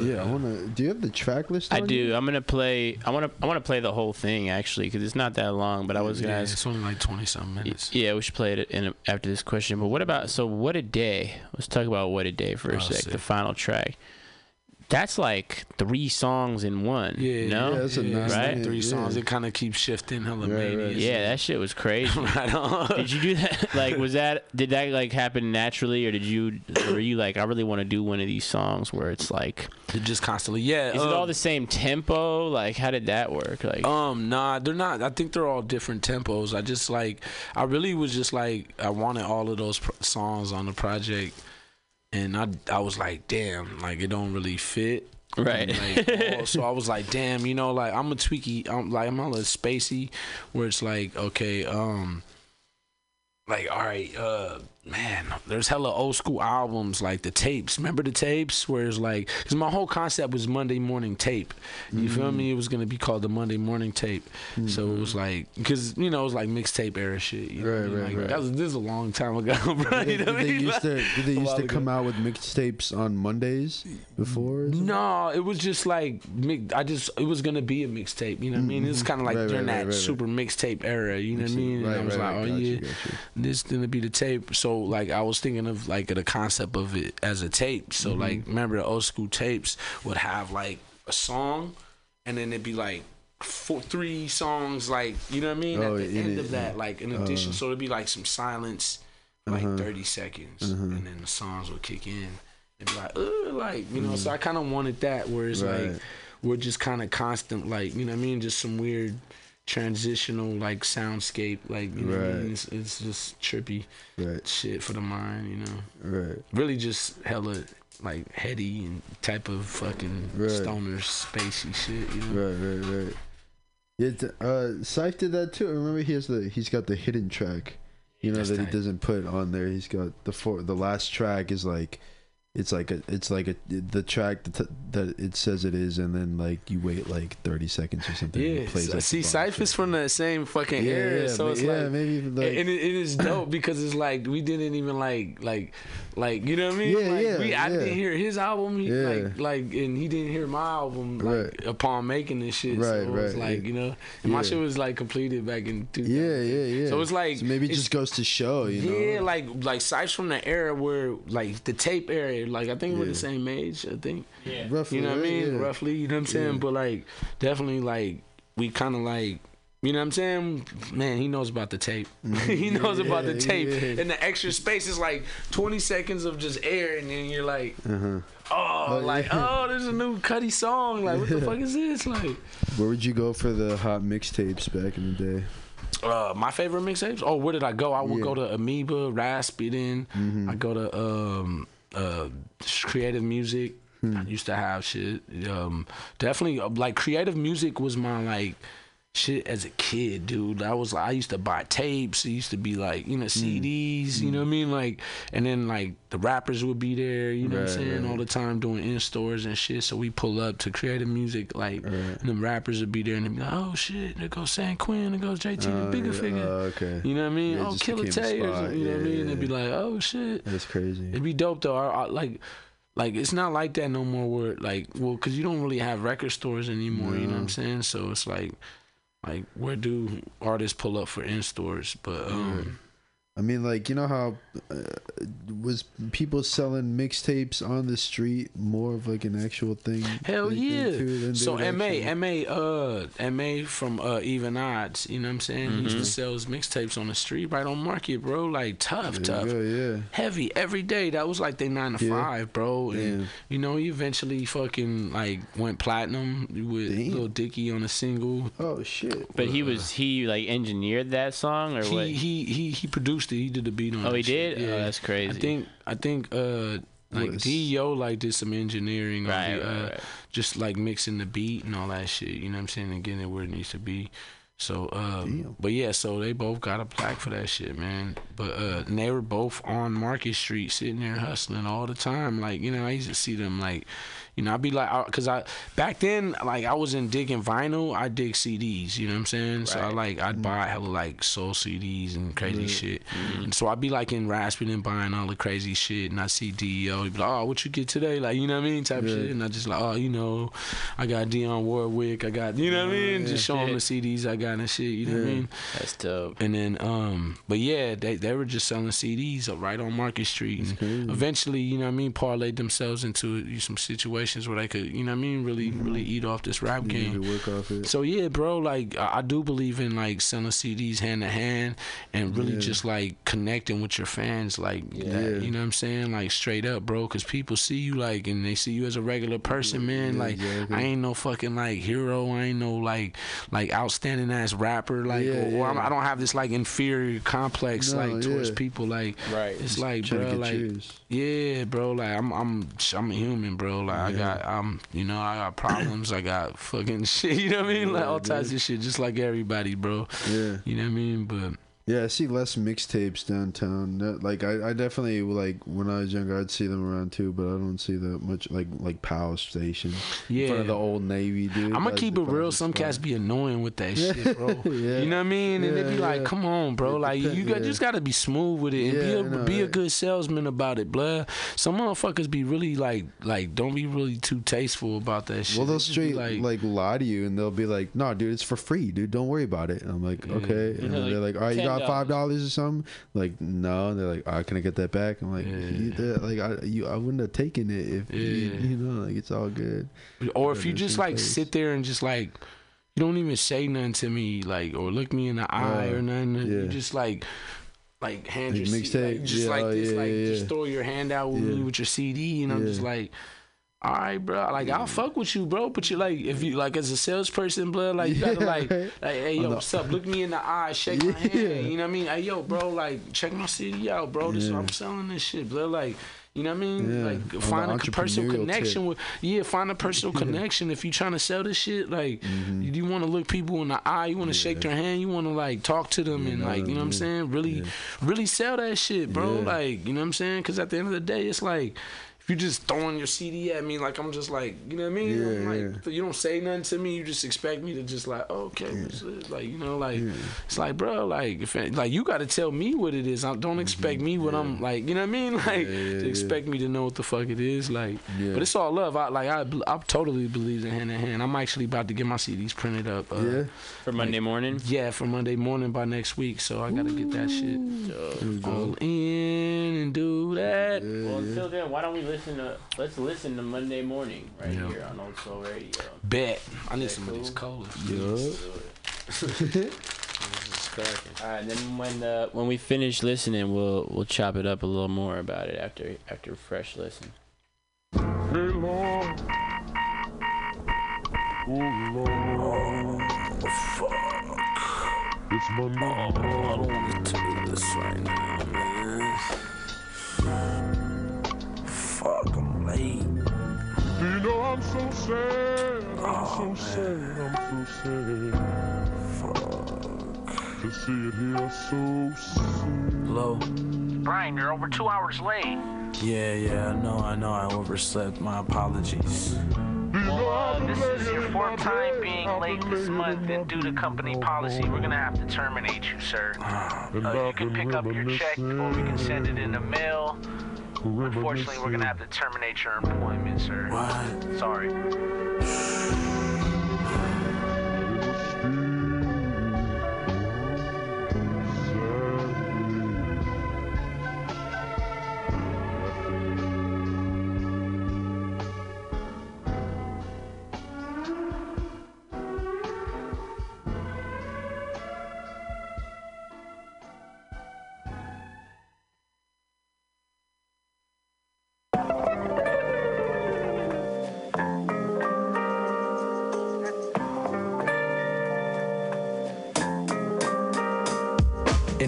Yeah, I want to, do you have the track list on I do. You? I'm going to play, I want to I want to play the whole thing, actually, because it's not that long, but I was going to yeah, ask. It's only like twenty-something minutes. Yeah, we should play it in a, after this question. But what about, so What a Day. Let's talk about What a Day for a oh, sec, sick. the final track. That's like three songs in one. Yeah, no? yeah that's a nice right? Thing. Three yeah. songs. It kind of keeps shifting. Hella right, right. Yeah, that shit was crazy. Right on. Did you do that? Like, was that? Did that like happen naturally, or did you? Were you like, I really want to do one of these songs where it's like, it just constantly. Yeah. Is um, it all the same tempo? Like, how did that work? Like, um, nah, they're not. I think they're all different tempos. I just like, I really was just like, I wanted all of those pro- songs on the project. And I, I was like, damn, like, it don't really fit. Right. Like, oh, so I was like, damn, you know, like, I'm a tweaky. I'm like, I'm a little spacey where it's like, okay, um, like, all right, uh, man, there's hella old school albums, like the tapes. Remember the tapes where it's like, because my whole concept was Monday Morning Tape. You mm-hmm. feel me? It was going to be called the Monday Morning Tape. Mm-hmm. So it was like, because, you know, it was like mixtape era shit. You right, know? right, like, right. That was, this is a long time ago, bro. Did, you know did, what they, mean? Used to, did they used to come ago. out with mixtapes on Mondays before? No, it was just like, I just, it was going to be a mixtape. You know what I mm-hmm. mean? It was kind of like right, during right, that right, right, super right. mixtape era. You know what I mean? Right, and I was right, like, right, oh, yeah, you, this going to be the tape. So, like, I was thinking of, like, the concept of it as a tape. So, mm-hmm. like, remember the old school tapes would have, like, a song, and then it'd be, like, four, three songs, like, you know what I mean? Oh, At the end it, of that, like, in addition. Uh, so it'd be, like, some silence for, like, uh-huh. thirty seconds, uh-huh. and then the songs would kick in. It'd be like, ugh, like, you know, mm-hmm. so I kind of wanted that, where it's, right. like, we're just kind of constant, like, you know what I mean? Just some weird transitional, like, soundscape, like, you know right. what I mean? It's, it's just trippy right. shit for the mind, you know? Right. Really just hella, like, heady and type of fucking right. stoner spacey shit, you know? Right, right, right. It, uh, Syph did that too. Remember, he has the, he's got the hidden track, you know, That's that tight. he doesn't put on there. He's got the four, the last track is like, It's like a, it's like a, the track that, t- that it says it is, and then like you wait like thirty seconds or something. Yeah, and it plays, like, see, Syph is from the same fucking yeah, era, yeah, so it's yeah, like, maybe even like, and it, it is dope because it's like we didn't even like, like, like you know what I mean? Yeah, like, yeah, we, I yeah. didn't hear his album, he, yeah. like, like, and he didn't hear my album like right. upon making this shit. Right, so right. It's like yeah. you know, and my yeah. shit was like completed back in two thousand. Yeah, yeah, yeah. So it's like so maybe it just goes to show, you yeah, know? Yeah, like like Syph's from the era where like the tape era. Like, I think yeah. we're the same age, I think. Yeah. Roughly. You know what I mean? Yeah. Roughly, you know what I'm saying? Yeah. But, like, definitely, like, we kind of, like, you know what I'm saying? Man, he knows about the tape. Mm-hmm. he knows yeah, about the tape. Yeah. And the extra space is, like, twenty seconds of just air, and then you're like, uh-huh. oh, like, oh, there's a new Cudi song. Like, what the fuck is this? Like, where would you go for the hot mixtapes back in the day? Uh, my favorite mixtapes? Oh, where did I go? I would yeah. go to Amoeba, Rasputin. Mm-hmm. I go to, um... Uh, creative music. Hmm. I used to have shit. Um, definitely, like, creative music was my like shit as a kid, dude. I was like, I used to buy tapes. It used to be like, you know, C Ds. Mm. You know what I mean? Like, and then like the rappers would be there. You know right, what I'm saying? Right. All the time doing in stores and shit. So we pull up to creative music, like, right. and the rappers would be there and they'd be like, oh shit, there goes San Quinn, there goes J T, oh, the bigger yeah, figure. Oh, okay. You know what I mean? Yeah, oh, Killer Tay. You yeah, know what I mean? Yeah. They'd be like, oh shit. That's crazy. It'd be dope though. I, I, like. like, it's not like that no more where, like, well, because you don't really have record stores anymore, no. You know what I'm saying? So it's like, like, where do artists pull up for in-stores? But, um... I mean, like, you know how uh, was people selling mixtapes on the street more of, like, an actual thing? Hell like, yeah. Than than so, M A, M A, uh, M A from uh, Even Odds, you know what I'm saying? Mm-hmm. He used to sell his mixtapes on the street right on Market, bro. Like, tough, there tough. Go, yeah. Heavy every day. That was, like, they nine to yeah. five, bro. And, yeah. you know, he eventually fucking, like, went platinum with Damn. Lil Dicky on a single. Oh, shit. But uh, he was, he, like, engineered that song or he, what? He, he, he produced He did the beat on. Oh, he did. Yeah. Oh, that's crazy. I think I think uh, like D E O like did some engineering, right, on the, right, uh, right. just like mixing the beat and all that shit. You know what I'm saying? And getting it where it needs to be. So, um, Damn. But yeah, so they both got a plaque for that shit, man. But uh, and they were both on Market Street, sitting there hustling all the time. Like, you know, I used to see them like. You know, I'd be like, I, cause I back then, like I wasn't digging vinyl. I dig C Ds. You know what I'm saying? Right. So I like, I'd buy hella like soul C Ds and crazy yeah. shit. Mm-hmm. And so I'd be like in Raspin and buying all the crazy shit. And I see D E O, he'd be like, oh, what you get today? Like, you know what I mean? Type yeah. shit. And I just like, oh, you know, I got Dionne Warwick. I got, you know what I mean? Yeah. Just show them the C Ds I got and shit. You know yeah. what I mean? That's dope. And then, um, but yeah, they they were just selling C Ds right on Market Street. And mm-hmm. eventually, you know what I mean, parlayed themselves into some situations where they could, you know what I mean, really, really eat off this rap you game. Work off it. So yeah, bro, like I, I do believe in like selling C Ds hand to hand and really yeah. just like connecting with your fans, like yeah. that, you know what I'm saying, like straight up, bro, because people see you like and they see you as a regular person, man. Yeah, like exactly. I ain't no fucking like hero, I ain't no like like outstanding ass rapper, like yeah, or, or yeah. I don't have this like inferior complex no, like yeah. towards people, like right. It's just like bro, like yours. yeah, bro, like I'm I'm I'm a human, bro, like. I got, um, you know, I got problems. I got fucking shit. You know what I mean? Like all types of shit, just like everybody, bro. Yeah. You know what I mean? But yeah, I see less mixtapes downtown. Like I, I definitely like when I was younger, I'd see them around too, but I don't see that much. Like like Powell Station, yeah, in front of the Old Navy, dude. I'm gonna keep it real. Some cats be annoying with that shit, bro. yeah. You know what I mean? And yeah, they be like, "Come on, bro! It like depends, you got, yeah. just gotta be smooth with it and yeah, be a, know, be right? a good salesman about it, blood." Some motherfuckers be really like like don't be really too tasteful about that shit. Well, they'll straight like, like lie to you and they'll be like, "No, nah, dude, it's for free, dude. Don't worry about it." And I'm like, yeah. okay, and you know, like, they're like, "All right, you got." Five dollars or something, like no, and they're like, oh, can I get that back? I'm like, yeah. you, that, like I, you, I wouldn't have taken it if yeah. you, you know, like it's all good. Or if you just like place. sit there and just like, you don't even say nothing to me, like or look me in the eye uh, or nothing. Yeah. You just like, like hand like your mixtape, like, just yeah, like this, yeah, like yeah. just throw your hand out with yeah. me with your C D, and I'm yeah. just like. All right, bro. Like yeah. I'll fuck with you, bro. But you like, if you like, as a salesperson, blood, like you gotta yeah, like, right. like, hey yo, what's up? Look me in the eye, shake yeah. my hand. You know what I mean? Hey yo, bro, like check my C D out, bro. This yeah. I'm selling this shit, blood. Like, you know what I mean? Yeah. Like find a personal connection tip. with, yeah, find a personal yeah. connection. If you trying to sell this shit, like mm-hmm. you, you want to look people in the eye, you want to yeah. shake their hand, you want to like talk to them yeah, and like, you know yeah. what I'm saying? Really, yeah. really sell that shit, bro. Yeah. Like, you know what I'm saying? Because at the end of the day, it's like. You just throwing your C D at me like I'm just like, you know what I mean? Yeah, I'm like yeah. you don't say nothing to me. You just expect me to just like, oh, okay, yeah. what's it? Like, you know, like yeah. it's like, bro, like if it, like you got to tell me what it is. I don't expect mm-hmm. me what yeah. I'm like, you know what I mean? Like yeah, yeah, to expect yeah. me to know what the fuck it is. Like, yeah. but it's all love. I like I I totally believe in hand in hand. I'm actually about to get my C Ds printed up uh, yeah. for Monday like, morning. Yeah, for Monday morning by next week. So I gotta Ooh. get that shit uh, all in and do that. Yeah, well, until yeah. then, why don't we listen? Listen to, let's listen to Monday morning right yep. here on Old Soul Radio. Bet. I need some cool? of these colas. Yup. Alright, then when uh, when we finish listening, we'll we'll chop it up a little more about it after after a fresh listen. Hey, Lord. Oh, Lord. Oh, fuck. It's my mom. I don't want to take this right now, man. Fuck, I'm late. You know I'm so sad. I'm oh, so man. sad. I'm so sad. Fuck. To see it here so soon. Hello? Brian, you're over two hours late. Yeah, yeah, I know, I know. I overslept. My apologies. Well, uh, this is your fourth time being late this month, and due to company policy, we're gonna have to terminate you, sir. Uh, you can pick up your check, or we can send it in the mail. Unfortunately, we're gonna have to terminate your employment, sir. What? Sorry.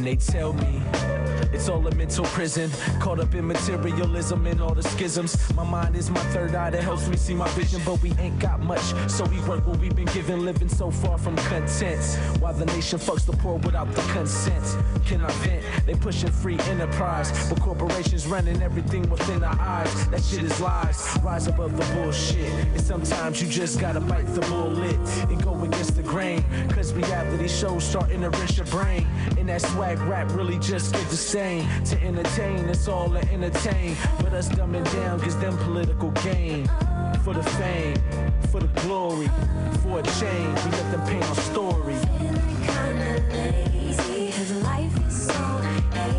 They tell me it's all a mental prison, caught up in materialism and all the schisms. My mind is my third eye that helps me see my vision, but we ain't got much, so we work what we've been given, living so far from content, while the nation fucks the poor without the consent. Can I vent? They pushing free enterprise, but corporations running everything within our eyes. That shit is lies. Rise above the bullshit, and sometimes you just gotta bite the bullet and go against the grain, cause reality shows starting to wrench your brain, and that swag rap really just get the same. To entertain, it's all to entertain, but us dumbing down gives them political gain. For the fame, for the glory, for a change, we let them paint our story. Feeling kinda lazy, 'cause life is so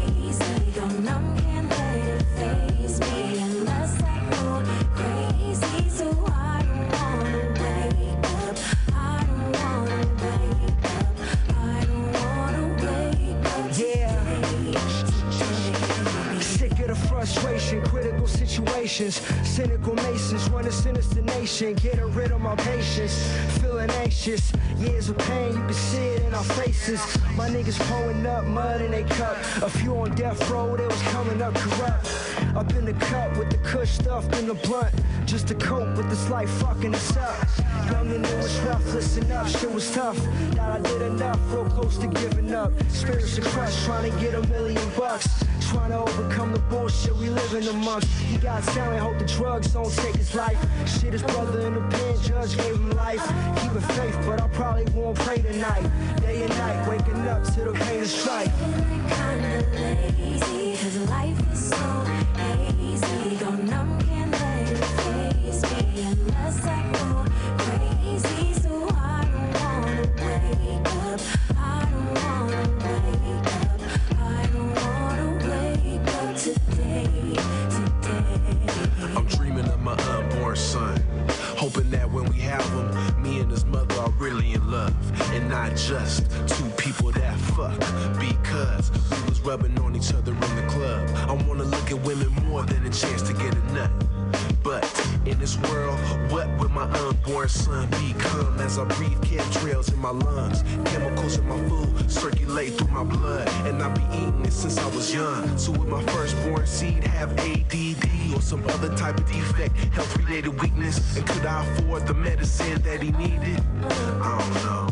easy. Your numb can't let it faze me unless I go crazy. So I don't wanna wake up, I don't wanna wake up, I don't wanna wake up. Yeah. Sick of the frustration, critical situations, cynical masons run a sinister nation, getting rid of my patience, feeling anxious, years of pain, you can see it in our faces, my niggas pouring up mud in they cup, a few on death row, they was coming up corrupt, up in the cup with the kush stuffed in the blunt, just to cope with this life fucking us up, young and it was rough, listen up, shit was tough, thought I did enough, real close to giving up, spirits are crushed, trying to get a million bucks, trying to overcome the bullshit we living amongst. He got sound and hope the drugs don't take his life. Shit, his brother in the pen, judge gave him life. Keeping faith, but I probably won't pray tonight. Day and night, waking up to the pain of strife. Feeling kinda lazy, 'cause life is so easy. Your numb can't let it faze me unless I go crazy. So I don't wanna wake up, I don't wanna wake up, I don't wanna wake up today, today. I'm dreaming of my unborn son, hoping that when we have him, me and his mother are really in love, and not just two people that fuck, because we was rubbing on each other in the club. I wanna look at women more than a chance to get a nut. But in this world, what would my unborn son become as I breathe chemtrails in my lungs? Chemicals in my food circulate through my blood, and I've been eating it since I was young. So would my firstborn seed have A D D or some other type of defect, health-related weakness? And could I afford the medicine that he needed? I don't know.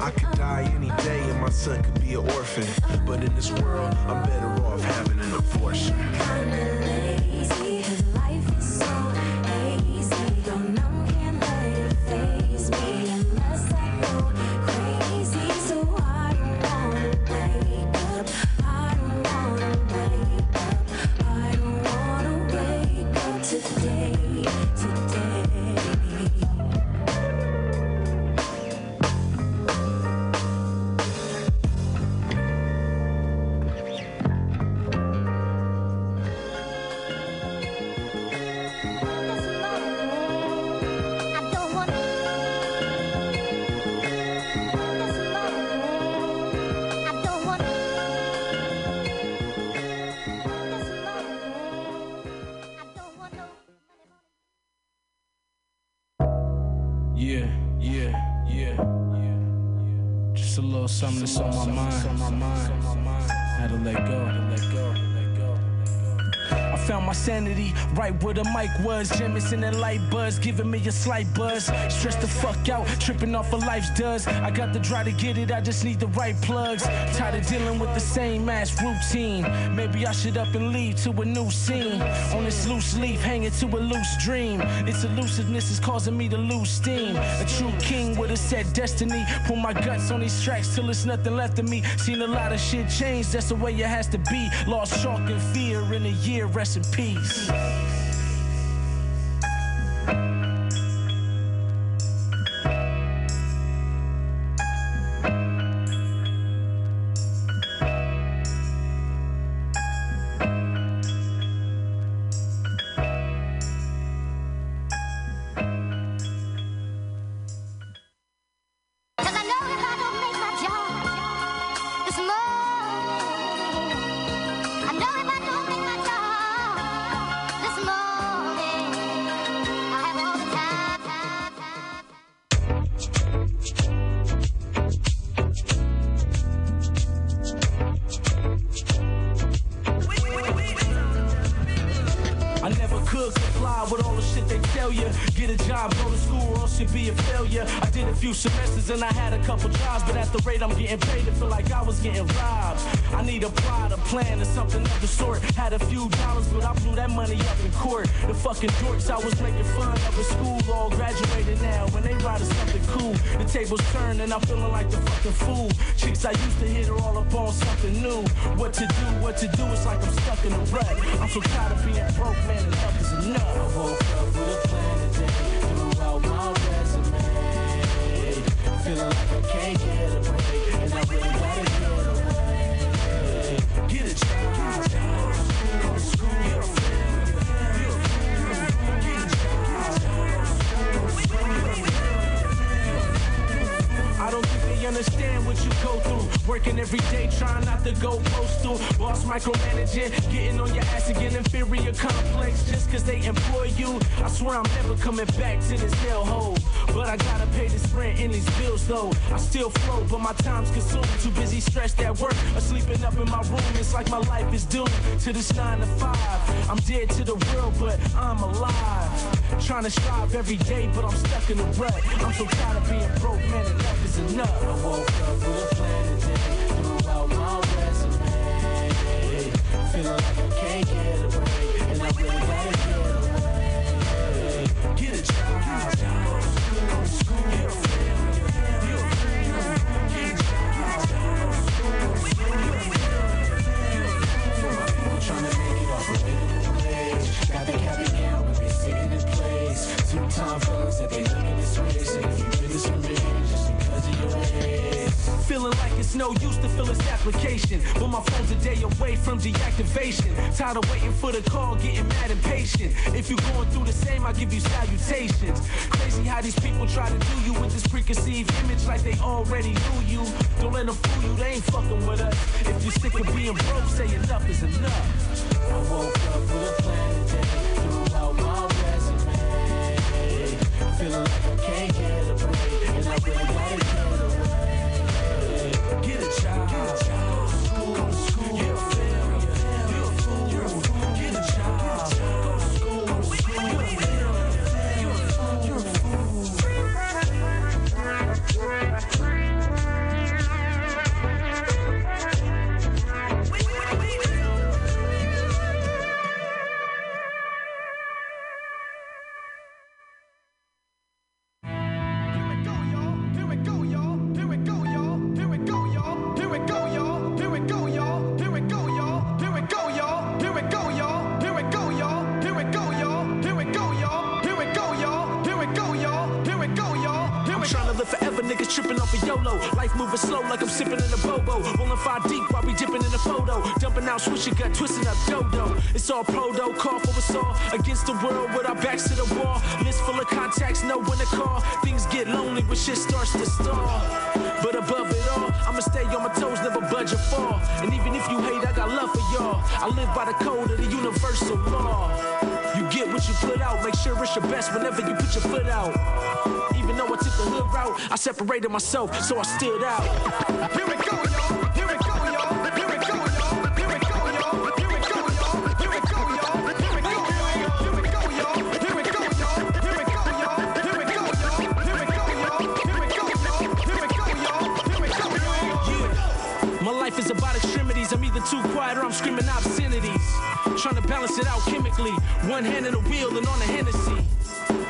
I could die any day and my son could be an orphan, but in this world, I'm better off having an abortion. Something that's on my mind, had to let go, had to let go. Found my sanity right where the mic was. Jamison and light buzz, giving me a slight buzz. Stressed the fuck out, tripping off of life's dust. I got the drive to get it, I just need the right plugs. Tired of dealing with the same ass routine. Maybe I should up and leave to a new scene. On this loose leaf, hanging to a loose dream. Its elusiveness is causing me to lose steam. A true king with a set destiny. Pull my guts on these tracks till it's nothing left of me. Seen a lot of shit change, that's the way it has to be. Lost shock and fear in a year, rest in peace. And I had a couple jobs, but at the rate I'm getting paid, it feel like I was getting robbed. I need a plot, a plan, or something of the sort. Had a few dollars, but I blew that money up in court. The fucking dorks I was making fun of at school all graduated now. When they write us something cool, the tables turn and I'm feeling like the fucking fool. Chicks I used to hit are all up on something new. What to do, what to do, it's like I'm stuck in a rut. I'm so tired of being broke, man, enough is enough. I woke up with a plan today, threw out my resume. Feeling like I can't get away, and I really gotta get away. Get a job, get a job, go to school, get a family, get a family, get a job, go to school, get a family. I don't think they understand what you go through. Working every day, trying not to go postal. Boss micromanaging, getting on your ass again, inferior complex just cause they employ you. I swear I'm never coming back to this hellhole. But I gotta pay this rent and these bills though. I still flow, but my time's consumed. Too busy, stressed at work, or sleeping up in my room. It's like my life is doomed to this nine to five. I'm dead to the world, but I'm alive. Trying to strive every day, but I'm stuck in a rut. I'm so tired of being broke, man, enough is enough. I woke up with a plan today, threw out my resume. Feeling like I can't get away, and I really gotta get away. Get a job, get a job, go to school, get a family, get a family, get a job, get a family. I'm trying to make it off a minimum wage. Got the cabin down, but they sitting in place. Two time fellas that they look in this race. And if you've been this rich, just because of your race. Feeling like it's no use to fill this application, but my phone's a day away from deactivation. Tired of waiting for the call, getting mad and patient. If you're going through the same, I give you salutations. Crazy how these people try to do you with this preconceived image like they already knew you. Don't let them fool you, they ain't fucking with us. If you're sick of being broke, say enough is enough. I woke up with a plan today, threw out my resume. Feeling like I can't get away, and I really gotta get away. Get a job, get a job, school, go to school, you're a failure, you're a fool, you're a fool, get a job, go to school, go to school, you're a failure, you're a fool, you're a switching gut, twisting up dodo. It's all proto, call for us all. Against the world with our backs to the wall. List full of contacts, no one to call. Things get lonely when shit starts to stall. But above it all, I'ma stay on my toes, never budge or fall. And even if you hate, I got love for y'all. I live by the code of the universal law. You get what you put out, make sure it's your best whenever you put your foot out. Even though I took the hood route, I separated myself, so I stood out. Here we go, y'all. Here we go. Too quiet or I'm screaming obscenities. Trying to balance it out chemically. One hand in the wheel and on the Hennessy.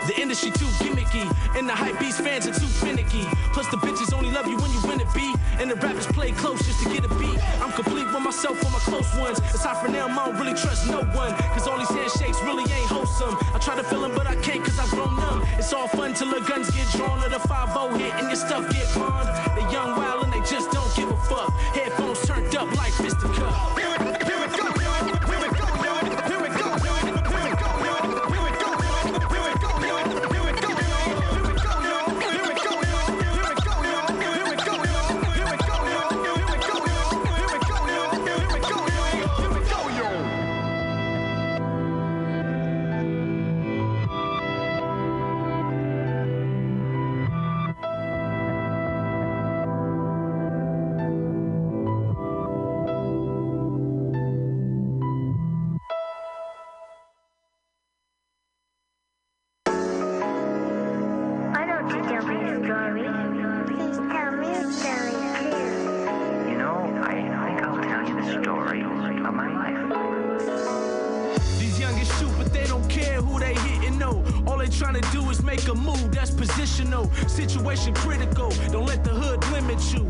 The industry too gimmicky, and the hype beast fans are too finicky. Plus the bitches only love you when you win a beat, and the rappers play close just to get a beat. I'm complete with myself or my close ones. Aside from them, I don't really trust no one, cause all these handshakes really ain't wholesome. I try to feel them, but I can't cause I've grown numb. It's all fun till the guns get drawn or the five oh hit and your stuff get pawned. They young, wild, and they just don't give a fuck. Headphones turned up like fisticuffs. Situation critical, don't let the hood limit you,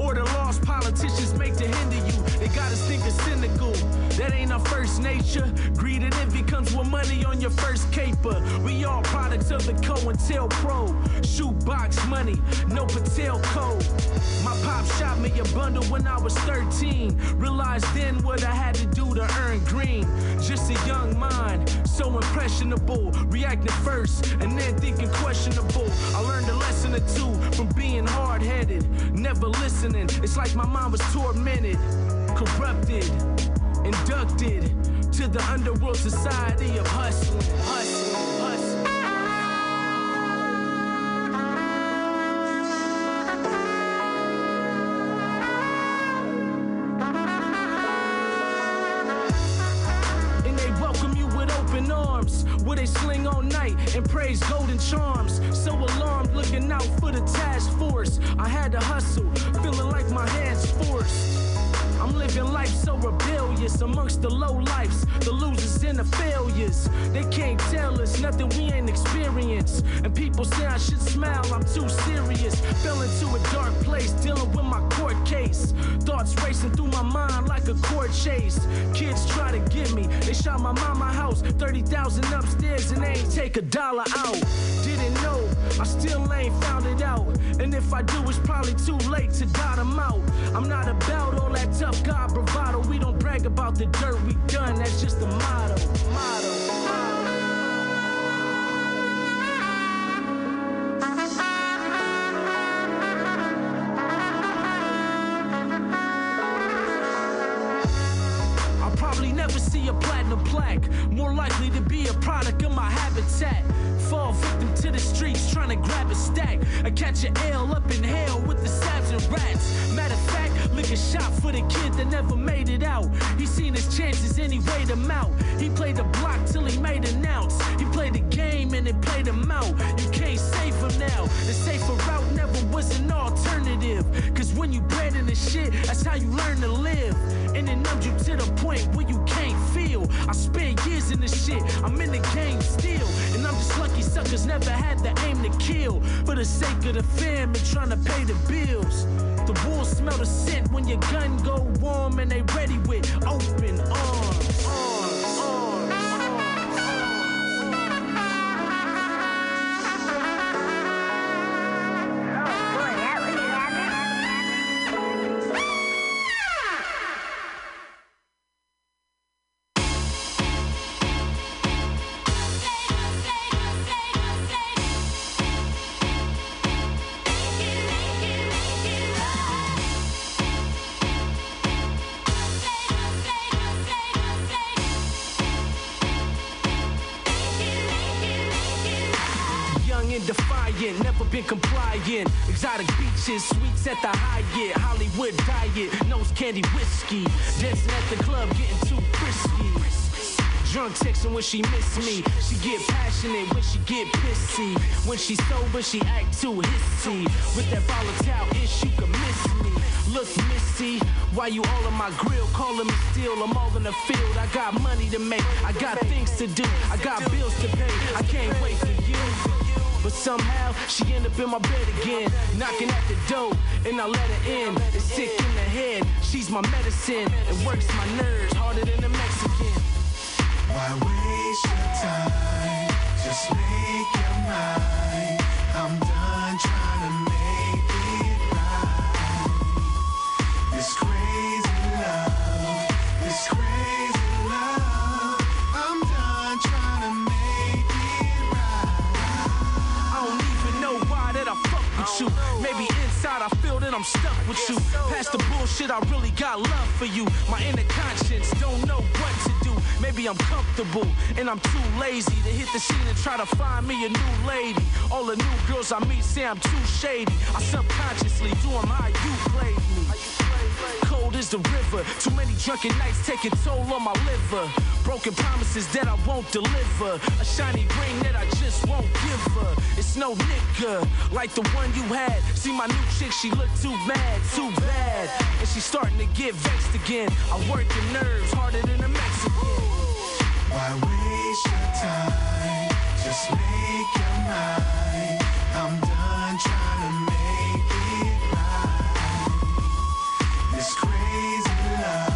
or the laws politicians make to hinder you. They got us thinking cynical, that ain't our first nature. Greed and envy comes with money on your first caper. We all products of the COINTELPRO, shoebox money, no Patel code. My pop shot me a bundle when I was thirteen, realized then what I had to do to earn green. Just a young mind, so impressionable, reacting first and then thinking questionable. I learned a lesson or two from being hard-headed, never listening. It's like my mind was tormented, corrupted, inducted to the underworld society of hustling, hustling, hustling. Where they sling all night and praise golden charms. So alarmed, looking out for the task force. I had to hustle, feeling like my hands forced. I'm living life so rebellious amongst the low lifes, the losers and the failures. They can't tell us nothing we ain't experienced. And people say I should smile, I'm too serious. Fell into a dark place, dealing with my court case. Thoughts racing through my mind like a court chase. Kids try to get me, they shot my mama house. thirty thousand upstairs and they ain't take a dollar out. Didn't know, I still ain't found it out. And if I do, it's probably too late to dot them out. I'm not about all that tough God bravado. We don't brag about the dirt we done. That's just the motto, motto, motto. A platinum plaque, more likely to be a product of my habitat. Fall victim to the streets, trying to grab a stack. I catch an L up in hell with the saps and rats. Matter of fact, lick a shot for the kid that never made it out. He seen his chances and he weighed them out. He played the block till he made an ounce. He played the game and it played him out. You can't save him now. The safer route never was an alternative. Cause when you bred in the shit, that's how you learn to live. And it numbs you to the point where you can't feel. I spent years in this shit, I'm in the game still. And I'm just lucky suckers never had the aim to kill. For the sake of the fam and trying to pay the bills. The wolves smell the scent when your gun go warm. And they ready with open arms, arms, arms. Compliant, exotic beaches, sweets at the Hyatt, Hollywood diet, nose candy whiskey, dancing at the club, getting too frisky. Drunk texting when she miss me, she get passionate when she get pissy. When she sober, she act too hissy. With that volatile ish, you can miss me. Look, Missy, why you all in my grill? Calling me still, I'm all in the field. I got money to make, I got things to do, I got bills to pay. I can't wait for you. But somehow she end up in my bed again, knocking at the door, and I let her in. It's sick in the head, she's my medicine. It works my nerves harder than a Mexican. Why waste your time? Just make your mind. I'm done trying to make it right. This crazy love, this crazy love. I'm done trying to make it right. I don't even know why that I fuck with you. Maybe inside I feel that I'm stuck with you. Past the bullshit, I really got love for you. My inner conscience don't know what to do. Maybe I'm comfortable, and I'm too lazy to hit the scene and try to find me a new lady. All the new girls I meet say I'm too shady. I subconsciously do them how you played me. Cold is the river. Too many drunken nights taking toll on my liver. Broken promises that I won't deliver. A shiny ring that I just won't give her. It's no nigga like the one you had. See my new chick, she look too mad, too bad. And she's starting to get vexed again. I work the nerves harder than a Mexican. Why waste your time? Just make your mind. I'm done trying to make it right. This crazy love,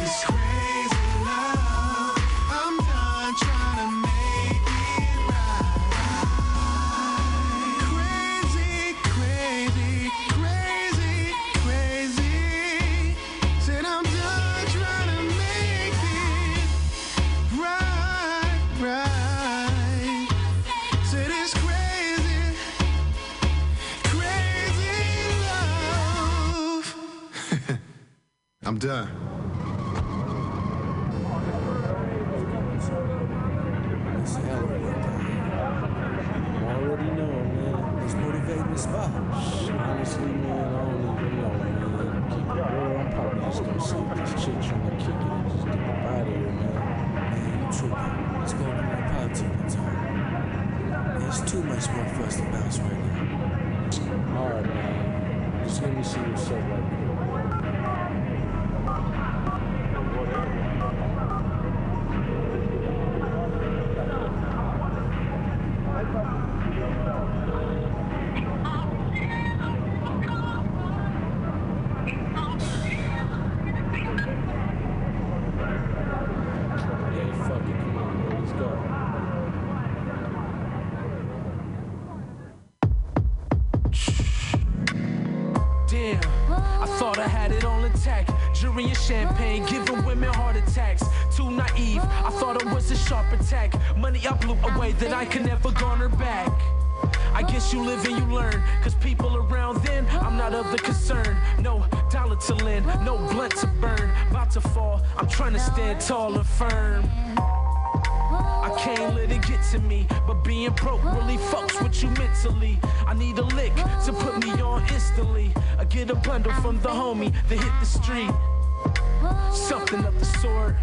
this crazy love. I'm done trying to make it right. Crazy, crazy, crazy, crazy. Said I'm done trying to make it right, right. Said it's crazy, crazy love. I'm done. It's hell of a workout. I already know, man. It's motivating the spot. Honestly, man, I don't even know, man. Keep it real, I'm probably just gonna see if this chick trying to kick it and just get the body in, man. Man, you tripping. Let's go into my politics time. There's too much more for us to bounce right now. Alright, man. Just let me see what's up right now. Champagne, giving women heart attacks. Too naive, I thought it was a sharp attack. Money I blew away that I could never garner back. I guess you live and you learn, cause people around then, I'm not of the concern. No dollar to lend, no blunt to burn. About to fall, I'm trying to stand tall and firm. I can't let it get to me, but being broke really fucks with you mentally. I need a lick to put me on instantly. I get a bundle from the homie that hit the street. Something of the sort.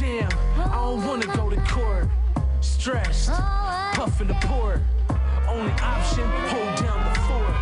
Damn, I don't wanna go to court. Stressed, puffin' the port. Only option, hold down the fort.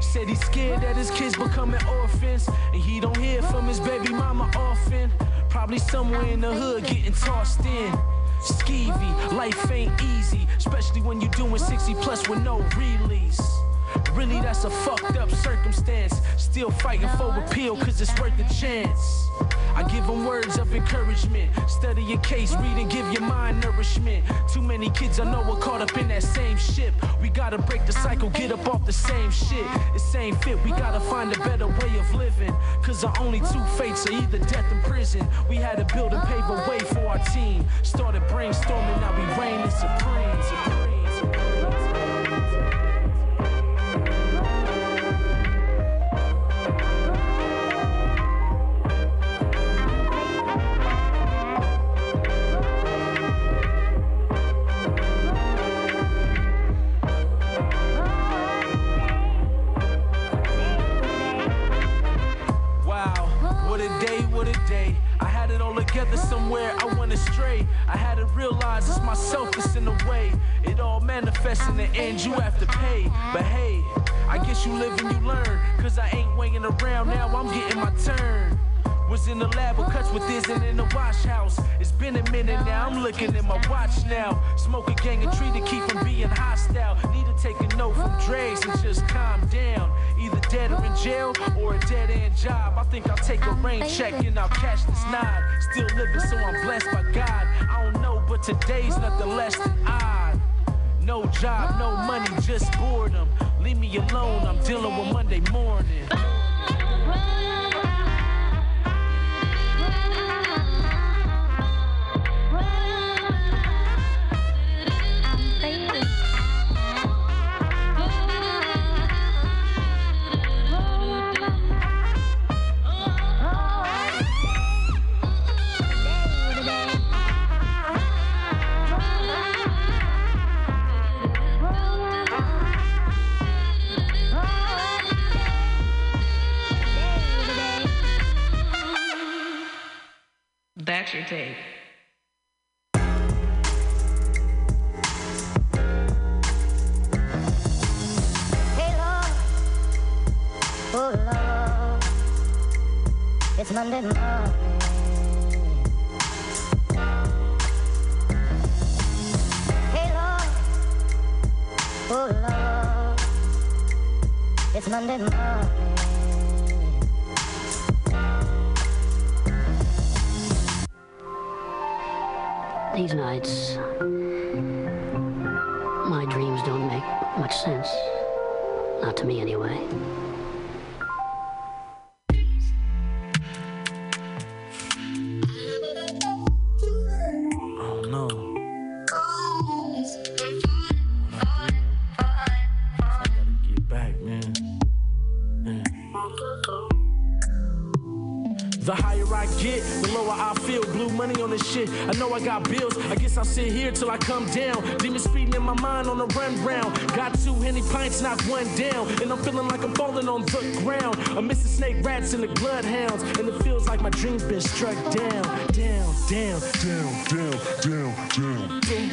Said he's scared that his kids becoming orphans, and he don't hear from his baby mama often. Probably somewhere in the hood getting tossed in. Skeevy, life ain't easy, especially when you're doing sixty plus with no release. Really, that's a fucked up circumstance. Still fighting for appeal, cause it's worth a chance. I give them words of encouragement. Study your case, read and give your mind nourishment. Too many kids I know are caught up in that same ship. We gotta break the cycle, get up off the same shit. It ain't fit, we gotta find a better way of living. Cause our only two fates are either death or prison. We had to build and pave a way for our team. Started brainstorming, now we reigning supreme, supreme. gone astray. I had to realize it's myself that's in the way. It all manifests in the end, you have to pay. But hey, I guess you live and you learn, cause I ain't waiting around, now I'm getting my turn. Was in the lab with cuts with this and in the wash house. It's been a minute now, I'm looking at my watch now. Smoke a gang and tree to keep from being hostile. Need to take a note from Dregs and just calm down. Either dead or in jail or a dead end job. I think I'll take a rain check and I'll catch this nod. Still living so I'm blessed by God. I don't know but today's nothing less than odd. No job, no money, just boredom. Leave me alone, I'm dealing with Monday morning. That's your tape. Hey, love. Oh, love. It's Monday morning. Hey, love. Oh, love. It's Monday morning. These nights, my dreams don't make much sense. Not to me, anyway. Oh, no. I gotta get back, man. man. The higher I get, the lower I feel. Blue money on this shit. I know I got bills. I guess I'll sit here till I come down. Demons speeding in my mind on a run round. Got two Henny pints, not one down. And I'm feeling like I'm falling on the ground. I'm missing snake rats and the bloodhounds. And it feels like my dream's been struck down. Down, down, down, down, down, down, down.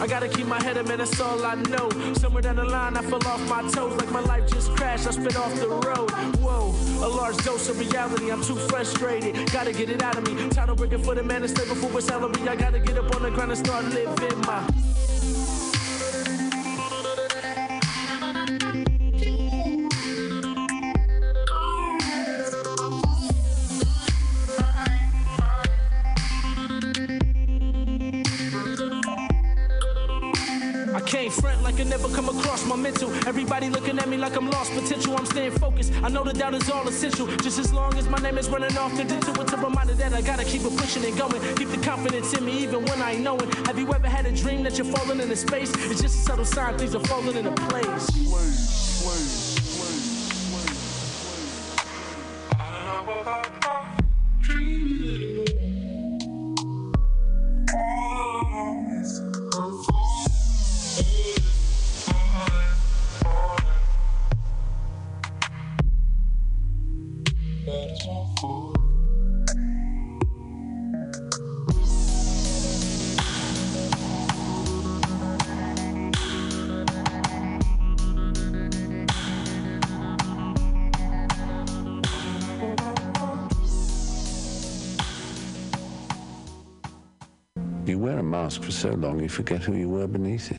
I gotta keep my head up, man, that's all I know. Somewhere down the line, I fell off my toes. Like my life just crashed, I spit off the road. Whoa, a large dose of reality. I'm too frustrated, gotta get it out of me. Tired of working for the man and stable for what's out of me. I gotta get up on the ground and start living my... Everybody looking at me like I'm lost potential. I'm staying focused. I know the doubt is all essential. Just as long as my name is running off the dental, it's a reminder that I gotta keep it pushing and going. Keep the confidence in me even when I ain't knowing. Have you ever had a dream that you're falling into space? It's just a subtle sign things are falling into place. Place, place. For so long, you forget who you were beneath it.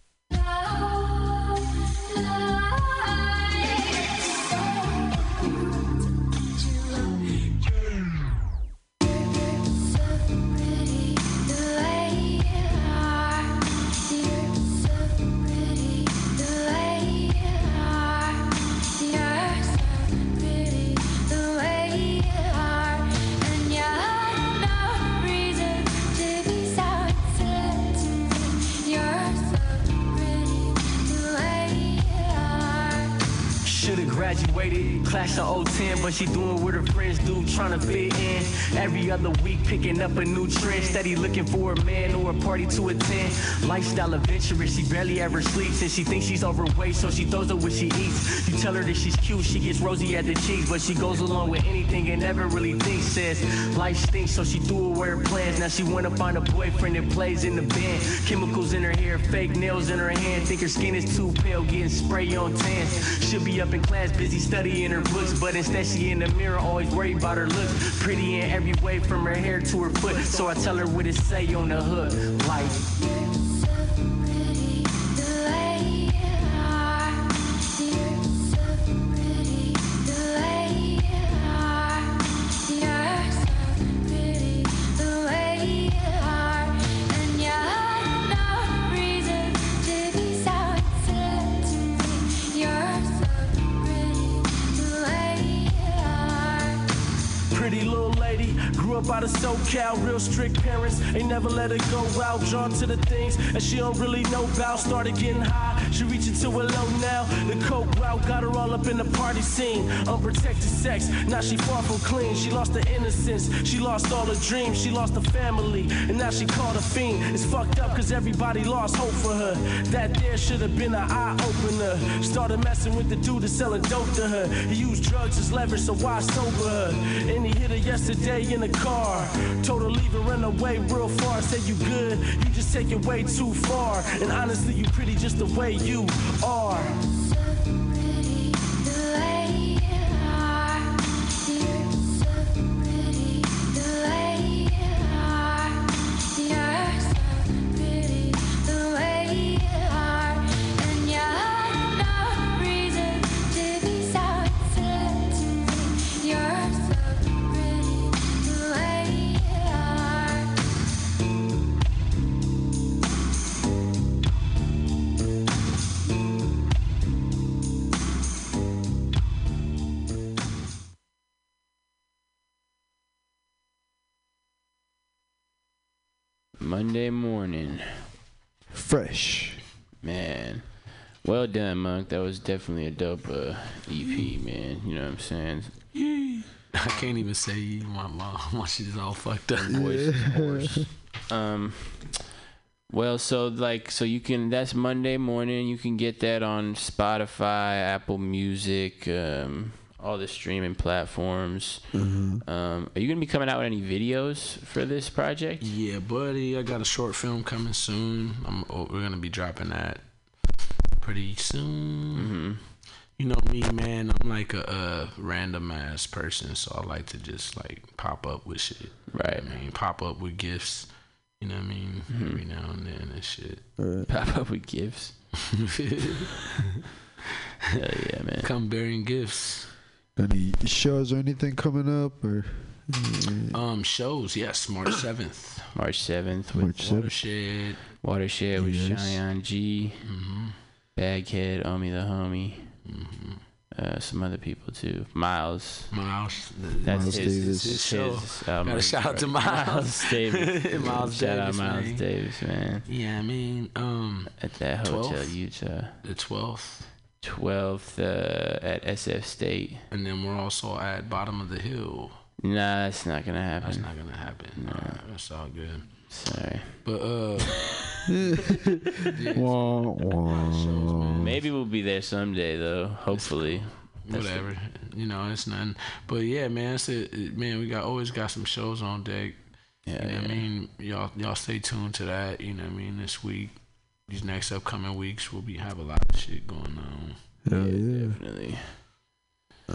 graduated, class of oh ten, but she doing what her friends do, trying to fit in. Every other week picking up a new trend, steady looking for a man or a party to attend. Lifestyle adventurous, she barely ever sleeps, and she thinks she's overweight, so she throws up what she eats. You tell her that she's cute, she gets rosy at the cheeks, but she goes along with anything and never really thinks. Says life stinks, so she threw away her plans. Now she wanna find a boyfriend that plays in the band. Chemicals in her hair, fake nails in her hand. Think her skin is too pale, getting spray on tans. Should be up in class, busy studying her books, but instead she in the mirror, always worried about her looks. Pretty in every way, from her hair to her foot. So I tell her what it say on the hook, like. Out of SoCal, real strict parents, ain't never let her go out, drawn to the things and she don't really know about. Started getting high, she reaching to a low now. The coke route got her all up in the party scene. Unprotected sex, now she far from clean. She lost her innocence, she lost all her dreams, she lost her family, and now she called a fiend. It's fucked up cause everybody lost hope for her. That there should have been an eye-opener. Started messing with the dude that's selling dope to her. He used drugs as leverage, so why sober her? And he hit her yesterday in the car. Told her leave and run away real far. Said you good, you just take it way too far. And honestly, you pretty just the way you are. Monday morning. Fresh. Man. Well done, Monk. That was definitely a dope uh, E P, man. You know what I'm saying? Yeah. I can't even say my mom. My shit is all fucked up. Voice is Um, Well, so, like, so you can, that's Monday morning. You can get that on Spotify, Apple Music, um, all the streaming platforms. Mm-hmm. Um, are you going to be coming out with any videos for this project? Yeah, buddy. I got a short film coming soon. I'm, oh, we're going to be dropping that pretty soon. Mm-hmm. You know me, man. I'm like a, a random ass person, so I like to just like pop up with shit. Right. You know I mean, pop up with gifts. You know what I mean? Mm-hmm. Every now and then and shit. Right. Pop up with gifts. Hell yeah, man. Come bearing gifts. Any shows or anything coming up? Or um, shows, yes, March seventh. March seventh with March seventh. Watershed. Watershed with yes. Shion G. Mm-hmm. Bad Kid, Omi the Homie. Mm-hmm. Uh, some other people too. Miles. Miles. That's Miles his, Davis. His show. His, um, Gotta shout out to Miles. Miles Davis. Miles shout Davis, out Miles man. Davis, man. Yeah, I mean, um, at that twelfth, hotel, Utah. The twelfth. twelfth uh, at S F State. And then we're also at Bottom of the Hill. Nah, that's not going to happen. That's not going to happen. No. All right, that's all good. Sorry. But, uh... wah, wah. Shows, maybe we'll be there someday, though. Hopefully. That's whatever. The... You know, it's nothing. But, yeah, man, it's a, man, we got always got some shows on deck. Yeah, you know yeah. what I mean? Y'all, y'all stay tuned to that, you know what I mean, this week. These next upcoming weeks, we'll be have a lot of shit going on. Hell yeah, yeah. Definitely.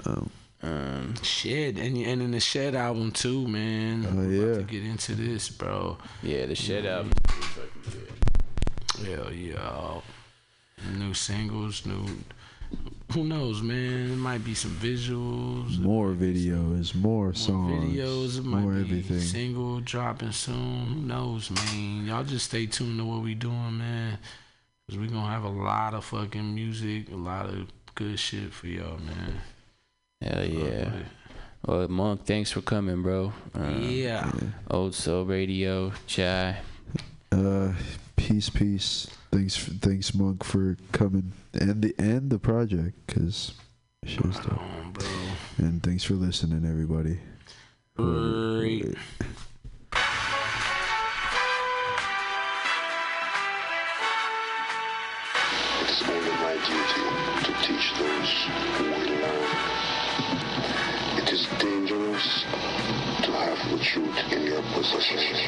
Um, um, shit, and and in the Shed album too, man. Oh uh, yeah, about to get into this, bro. Yeah, the Shed yeah. album. Hell yeah, new singles, new. Who knows, man? It might be some visuals, more videos, some, more songs, more videos. It might more be everything. Single dropping soon. Who knows, man? Y'all just stay tuned to what we doing, man. Cause we gonna have a lot of fucking music, a lot of good shit for y'all, man. Hell yeah. Well, Monk, thanks for coming, bro. Uh, yeah. Old Soul Radio, Chai. Uh, peace, peace. Thanks, thanks, Monk, for coming and the and the project, cause Shit's dope. On, bro. And thanks for listening, everybody. Right. Right. It's more than my duty to teach those who will learn. It is dangerous to have the truth in your possession.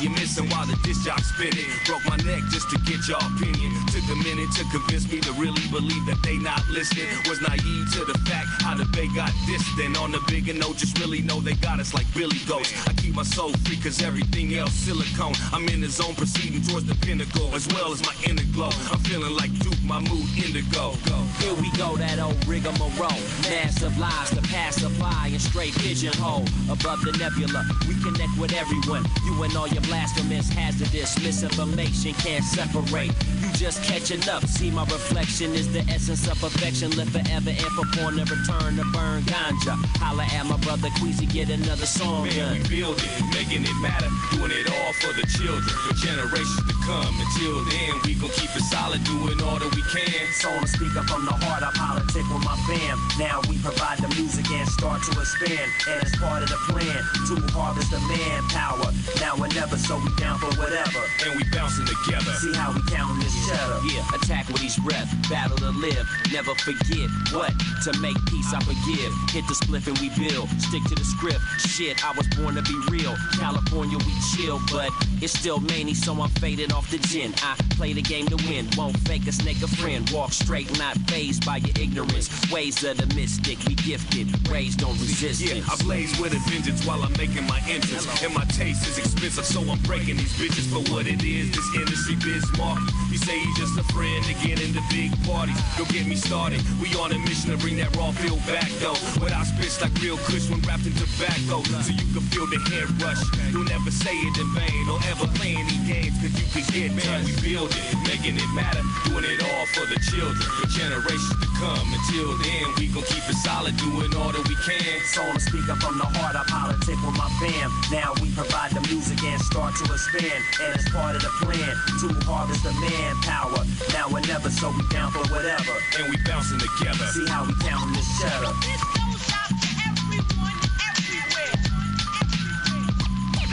You're missing while the disc jock's spinning. Broke my neck just to get your opinion. Took a minute to convince me to really believe that they not listening. Was naive to the fact how the Bay got distant. On the bigger note, just really know they got us like Billy Ghost. I keep my soul free cause everything else silicone. I'm in the zone proceeding towards the pinnacle, as well as my inner glow. I'm feeling like Duke, my mood indigo. Here we go, that old rigmarole. Massive lies to pacify and straight pigeonhole. Above the nebula, we connect with everyone. You and all your blasphemous, hazardous misinformation can't separate. You just catching up. See, my reflection is the essence of perfection. Live forever and for porn and return to burn ganja. Holla at my brother Queasy, get another song done. Man, we build it, making it matter, doing it all for the children, for generations to come. Until then, we gon' keep it solid, doing all that we can. So I'm a speaker from the heart, I politic with my fam. Now we provide the music and start to expand. And it's part of the plan to harvest the manpower. Now and never, so we down for whatever. And we bouncing together. See how we counting this cheddar. Yeah, attack with each breath, battle to live. Never forget what? To make peace, I forgive. Hit the spliff and we build. Stick to the script. Shit, I was born to be real. California, we chill, but it's still many, so I'm faded off the gin. I play the game to win. Won't fake a snake a friend. Walk straight, not fazed by your ignorance. Ways of the mystic, we gifted. Raised on resistance. Yeah, I blaze with a vengeance while I'm making my entrance. Hello. And my taste is expensive, so I'm breaking these bitches for what it is. This industry biz market. You say he's just a friend to get into big parties. Don't get me started. We on a mission to bring that raw feel back though. What I spit like real kush when wrapped in tobacco, so you can feel the head rush. You'll never say it in vain. Don't ever play any games cause you could get man. We build it, making it matter, doing it all for the children, for generations to come. Until then, we gon' keep it solid, doing all that we can. So I'm a speaker from the heart, I politic with my fam. Now we provide the music and start to expand, and it's part of the plan to harvest the manpower. Now or never, so we down for whatever, and we bouncing together. See how we down this cheddar. This goes out to everyone, everywhere, everywhere.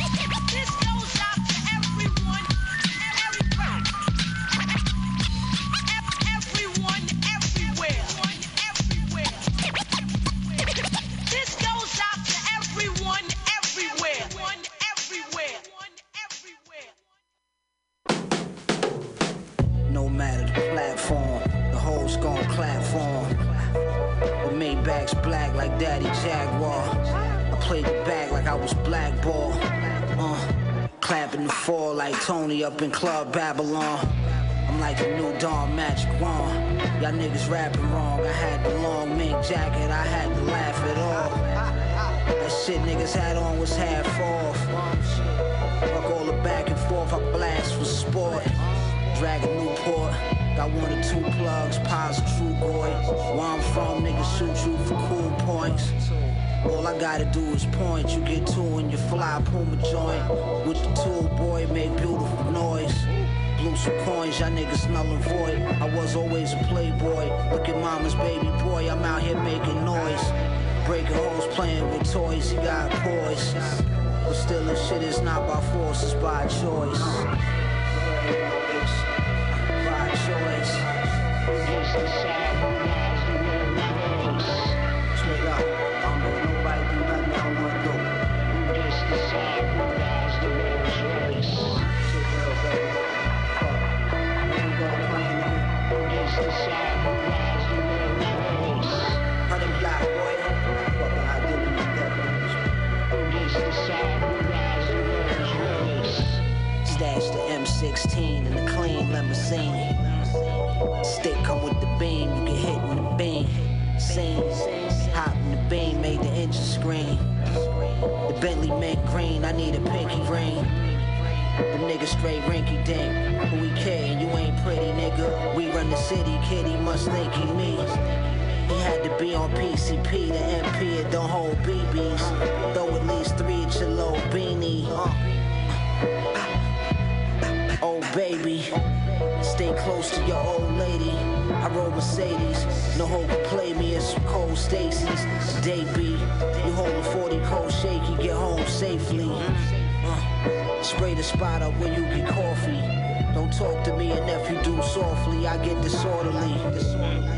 This goes out to everyone, everywhere, everyone, everywhere, everywhere. This goes out to everyone, everywhere. No matter the platform, the hoes gon' clap for him. But Maybach's black like Daddy Jaguar. I played the back like I was blackball. Uh, clapping the fall like Tony up in Club Babylon. I'm like a new Dawn Magic Wand. Y'all niggas rapping wrong. I had the long mink jacket, I had to laugh it off. That shit niggas had on was half off. Fuck all the back and forth, I blast for sport. Dragon Newport, got one or two plugs, piles of true boy. Where I'm from, niggas shoot you for cool points. All I gotta do is point, you get two in your fly Puma joint. With the tool boy, make beautiful noise. Blew some coins, y'all niggas null and void. I was always a playboy, look at mama's baby boy, I'm out here making noise. Breaking holes, playing with toys, he got poise. But still this shit is not by force, it's by choice. Stash the M sixteen in the clean limousine. Stick come with the beam, you get hit in the beam. Scene, hop in the beam, made the engine scream. The Bentley mint green, I need a pinky ring. The nigga straight ranky dink. Who we care? You ain't pretty, nigga. We run the city, kid. He must think he me. He had to be on P C P, the M P, and the whole B Bs. Throw at least three at your little beanie. Uh. Oh, baby. Stay close to your old lady. I roll Mercedes. No hope to play me in some cold Stacy's. Day B. You hold a forty cold shake, you get home safely. Uh, spray the spot up when you get coffee. Don't talk to me, and if you do softly, I get disorderly.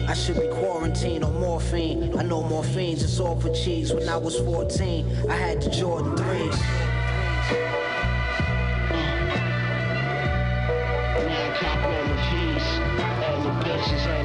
I should be quarantined on morphine. I know morphine's, it's all for cheese. When I was fourteen, I had the Jordan threes. Sincerely.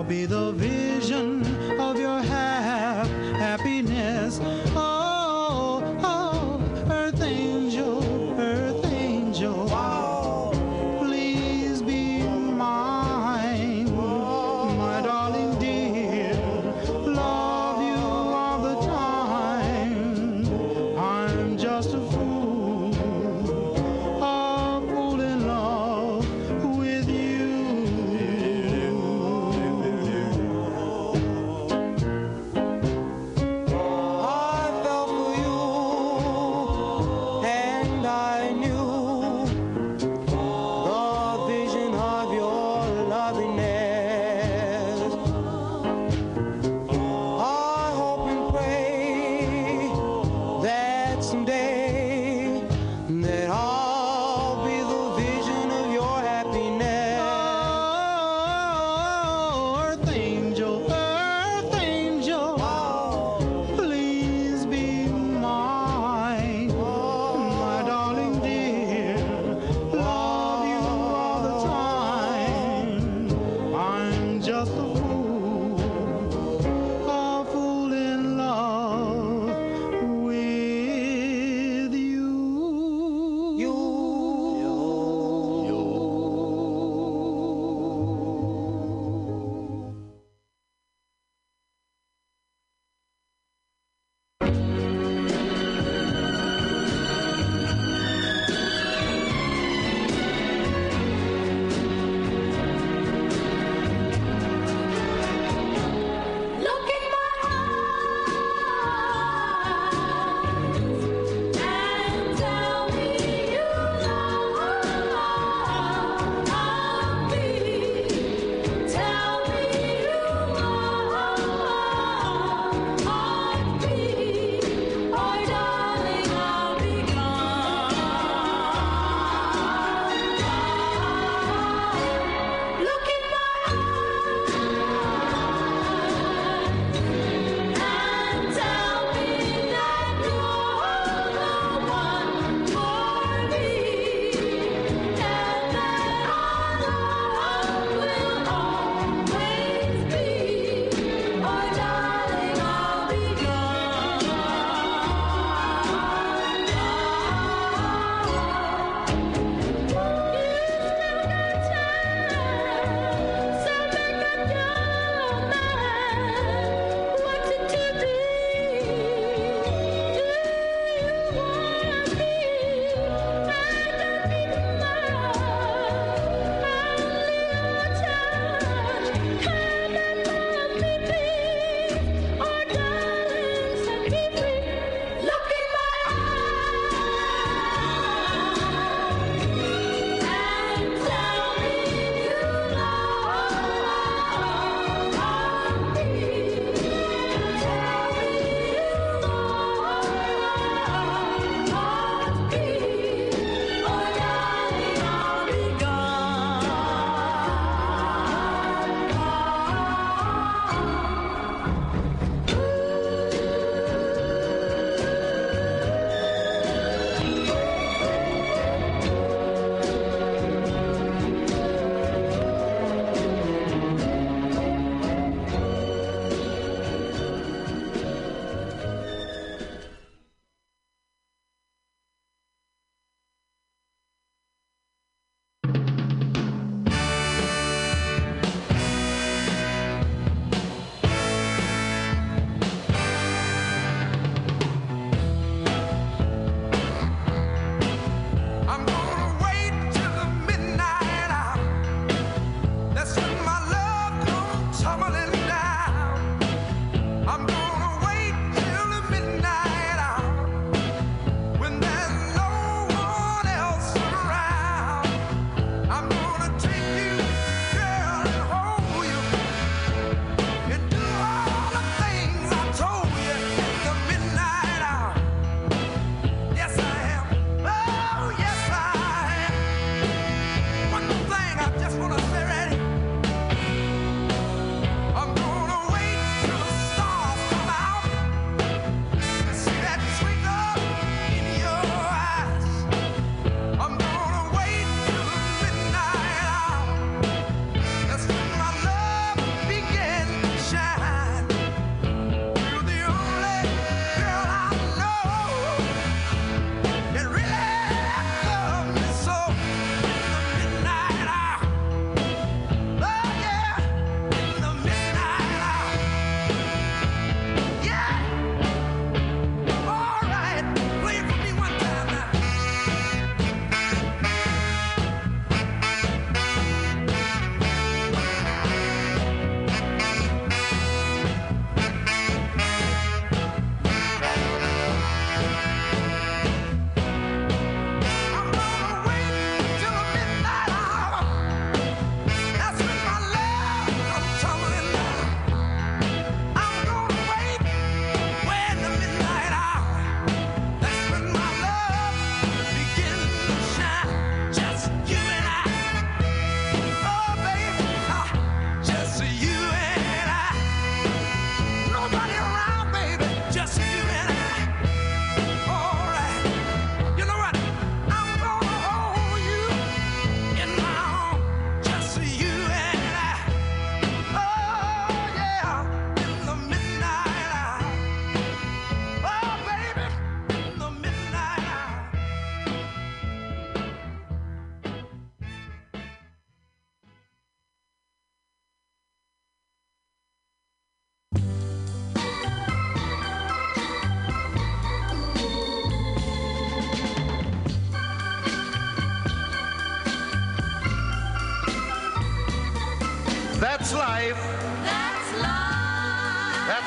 I'll be the vision of your hap happiness. Oh, oh, earth angel, earth angel, please be mine, my darling dear. Love you all the time. I'm just a fool.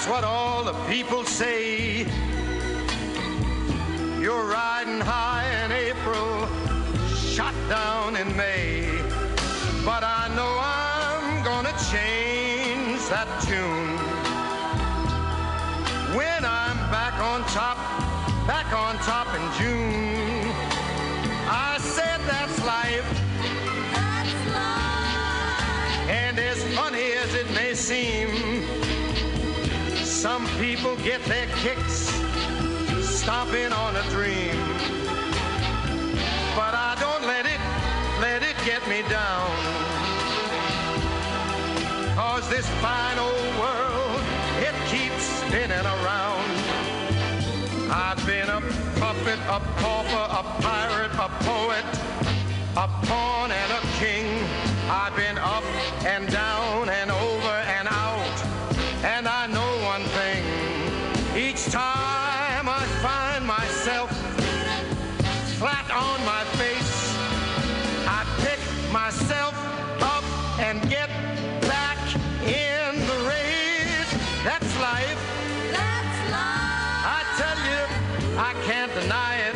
That's what all the people say. You're riding high in April, shot down in May. But I know I'm gonna change that tune. When I'm back on top, back on top in June. I said that's life. That's life. And as funny as it may seem, some people get their kicks stomping on a dream. But I don't let it, let it get me down. 'Cause this fine old world, it keeps spinning around. I've been a puppet, a pauper, a pirate, a poet, a pawn and a king. I've been up and down and over and out. And I know one thing, each time I find myself flat on my face, I pick myself up and get back in the race. That's life. That's life. I tell you, I can't deny it.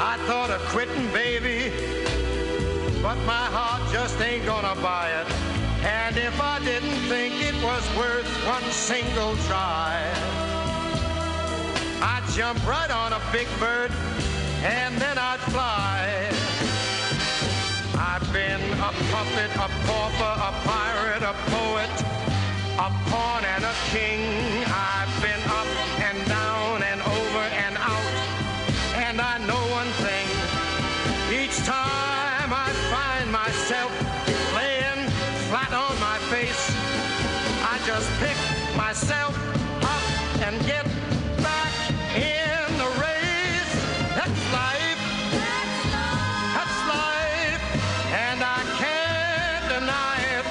I thought of quitting, baby, but my heart just ain't gonna buy it. And if I didn't think it was worth one single try, I'd jump right on a big bird and then I'd fly. I've been a puppet, a pauper, a pirate, a poet, a pawn and a king. I've been up and down and over and out. And I know one thing, each time I find myself laying flat on my face, I just pick myself up and get back in the race. That's life. That's life. That's life. And I can't deny it.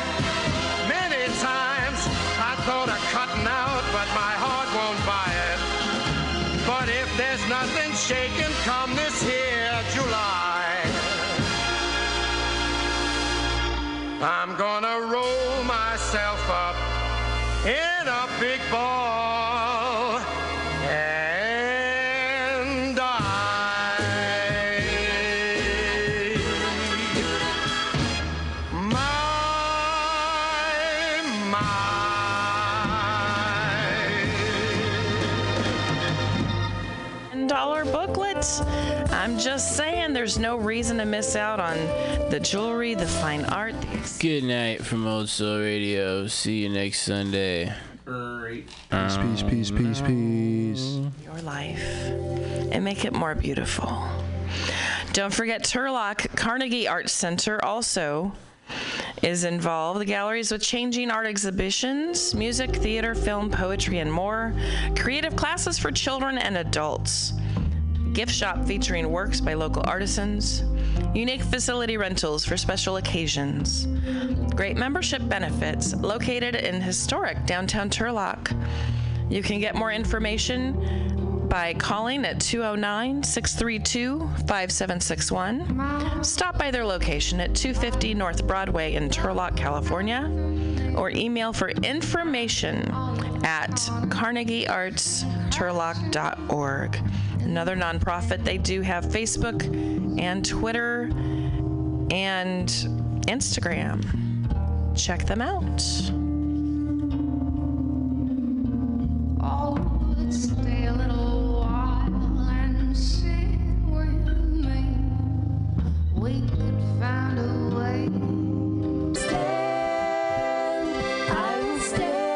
Many times I thought of cutting out, but my heart won't buy it. But if there's nothing shaking come this here July, I'm gonna roll myself up in a big ball and die. My, my. Dollar booklets. I'm just saying, there's no reason to miss out on the jewelry, the fine art. Good night from Old Soul Radio. See you next Sunday. Right. Um, peace, peace, peace, peace, peace. Your life. And make it more beautiful. Don't forget Turlock Carnegie Arts Center also is involved. The galleries with changing art exhibitions, music, theater, film, poetry, and more. Creative classes for children and adults. Gift shop featuring works by local artisans. Unique facility rentals for special occasions. Great membership benefits located in historic downtown Turlock. You can get more information by calling at two oh nine, six three two, five seven six one. Stop by their location at two fifty North Broadway in Turlock, California, or email for information at carnegie arts turlock dot org. Another nonprofit. They do have Facebook and Twitter and Instagram. Check them out. Oh, let's stay a little while and sit with me. We could find a way. Stand, I will stand.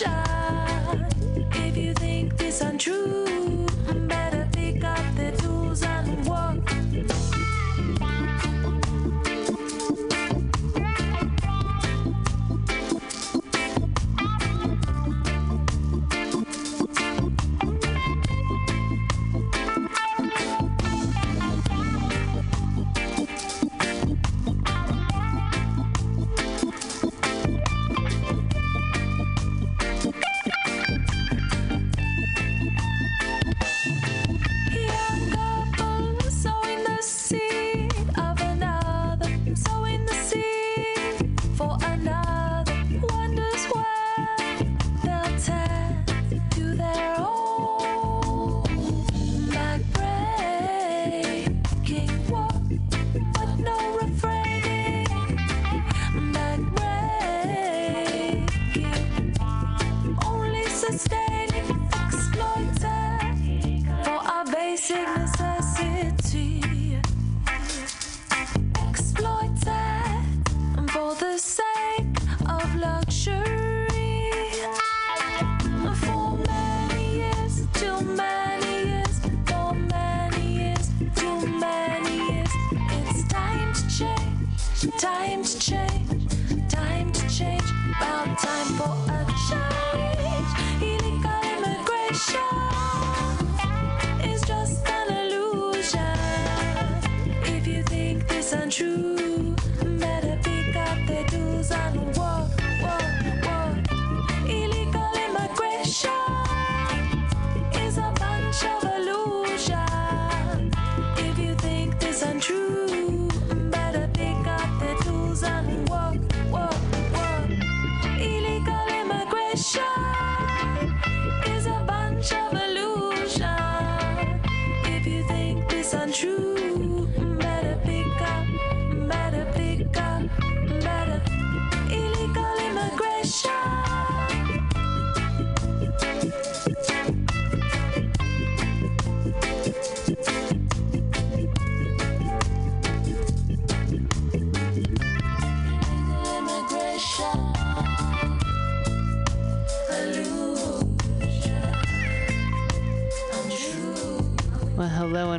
illusion. If you think this untrue, better pick up the tools and walk.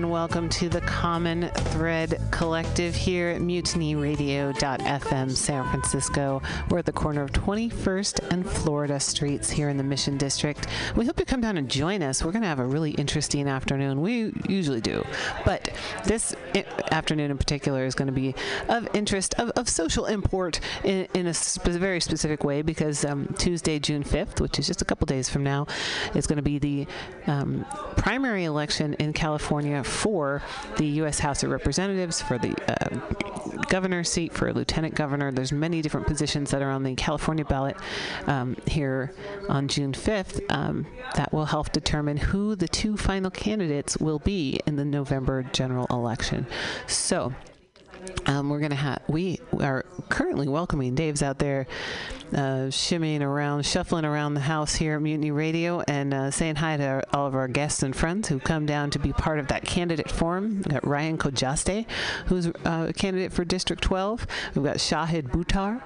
Welcome to the Common Thread Collective here at Mutiny Radio dot f m San Francisco. We're at the corner of twenty-first and Florida Streets here in the Mission District. We hope you come down and join us. We're going to have a really interesting afternoon. We usually do. But this i- afternoon in particular is going to be of interest, of, of social import in, in a spe- very specific way, because um, Tuesday, June fifth, which is just a couple days from now, is going to be the um, primary election in California for for the U S House of Representatives, for the uh, governor seat, for a lieutenant governor. There's many different positions that are on the California ballot um, here on June fifth. Um, that will help determine who the two final candidates will be in the November general election. So um, we're going to have, we are currently welcoming, Dave's out there Uh, shimmying around, shuffling around the house here at Mutiny Radio, and uh, saying hi to our, all of our guests and friends who've come down to be part of that candidate forum. We've got Ryan Kojaste, who's uh, a candidate for District twelve. We've got Shahid Buttar,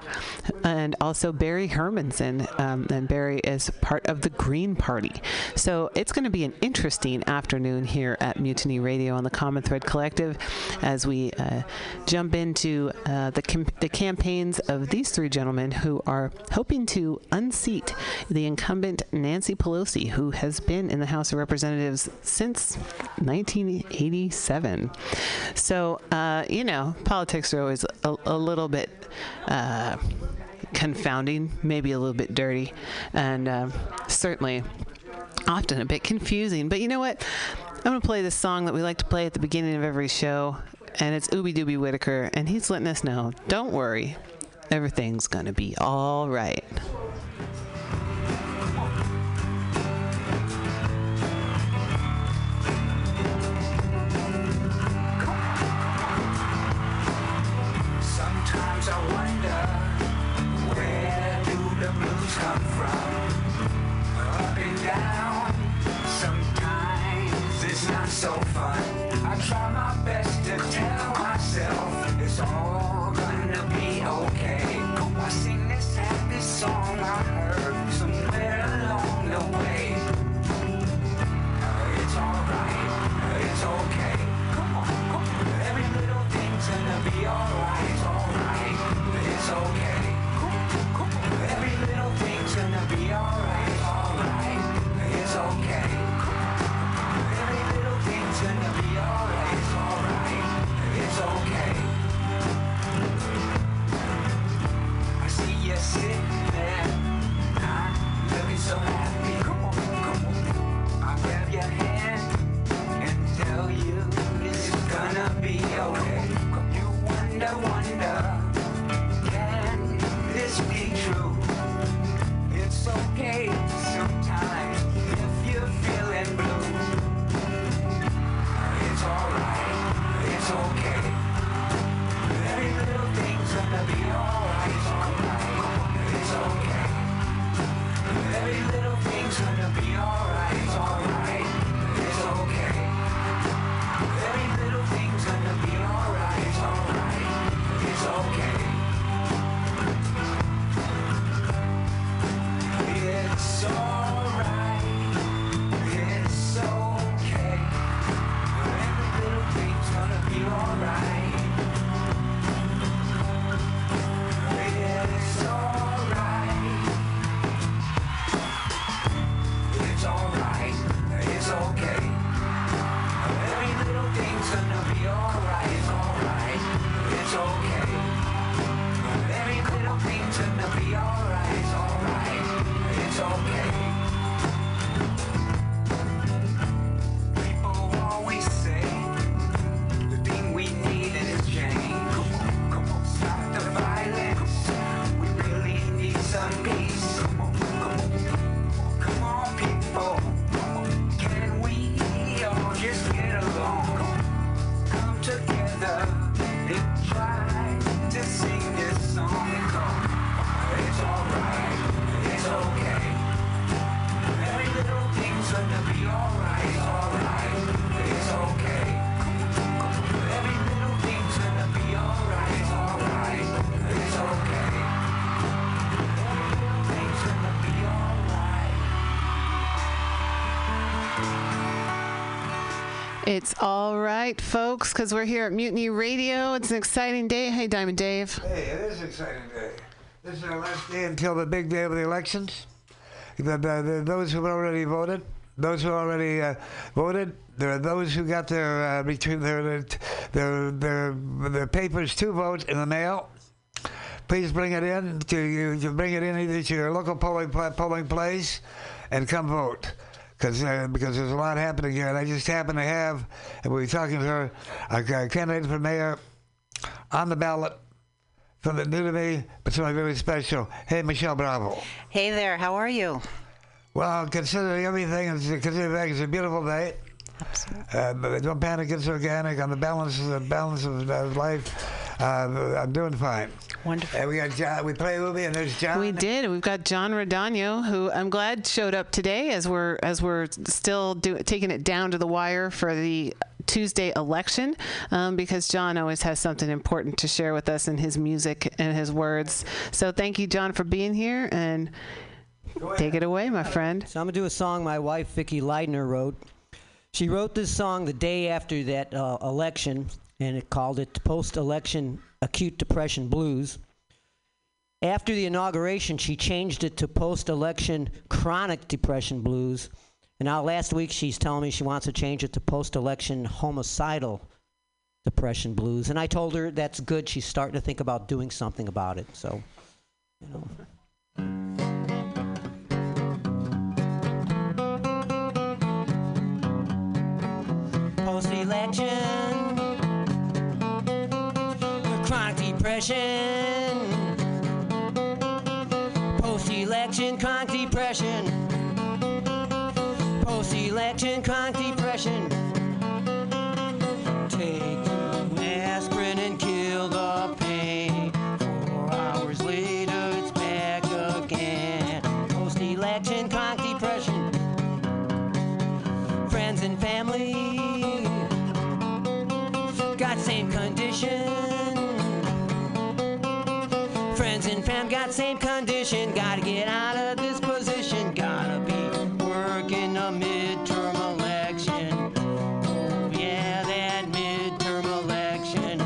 and also Barry Hermanson. Um, and Barry is part of the Green Party. So it's going to be an interesting afternoon here at Mutiny Radio on the Common Thread Collective as we uh, jump into uh, the, com- the campaigns of these three gentlemen who are hoping to unseat the incumbent Nancy Pelosi, who has been in the House of Representatives since nineteen eighty-seven. So, uh, you know, politics are always a, a little bit uh, confounding, maybe a little bit dirty, and uh, certainly often a bit confusing. But you know what? I'm going to play this song that we like to play at the beginning of every show, and it's Ooby Dooby Whitaker, and he's letting us know, don't worry. Everything's gonna be all right. Sometimes I wonder, where do the blues come from? Up and down, sometimes it's not so fun. I try my best to tell myself it's all gonna be okay. I sing this happy song It's all right, folks, because we're here at Mutiny Radio. It's an exciting day. Hey, Diamond Dave. Hey, it is an exciting day. This is our last day until the big day of the elections. But, uh, those who already voted, those who already uh, voted, there are those who got their uh, between their, their their their papers to vote in the mail. Please bring it in to you. To bring it in either to your local polling polling place, and come vote. Cause, uh, because there's a lot happening here. And I just happen to have, and we were talking to her, a, a candidate for mayor on the ballot, something new to me, but something really special. Hey, Michelle Bravo. Hey there, how are you? Well, considering everything, considering that it's a beautiful day. Absolutely. Uh, but don't panic, it's organic. On the balance, the balance of uh, life, uh, I'm doing fine. Wonderful. And we got John, we play Ooby, and there's John. We did. We've got John Redagno, who I'm glad showed up today, as we're as we're still do, taking it down to the wire for the Tuesday election, um, because John always has something important to share with us in his music and his words. So thank you, John, for being here, and take it away, my friend. So I'm gonna do a song my wife Vicki Leitner wrote. She wrote this song the day after that uh, election, and it called it Post-Election Acute Depression Blues. After the inauguration, she changed it to Post-Election Chronic Depression Blues. And now last week, she's telling me she wants to change it to Post-Election Homicidal Depression Blues. And I told her that's good. She's starting to think about doing something about it. So, you know. Post-election, chronic depression, post-election chronic depression, post-election chronic depression, take an aspirin and kill the pain, four hours later it's back again, post-election chronic depression, friends and family, got same condition, friends and fam got same condition, gotta get out of this position, gotta be working a midterm election, oh yeah, that midterm election,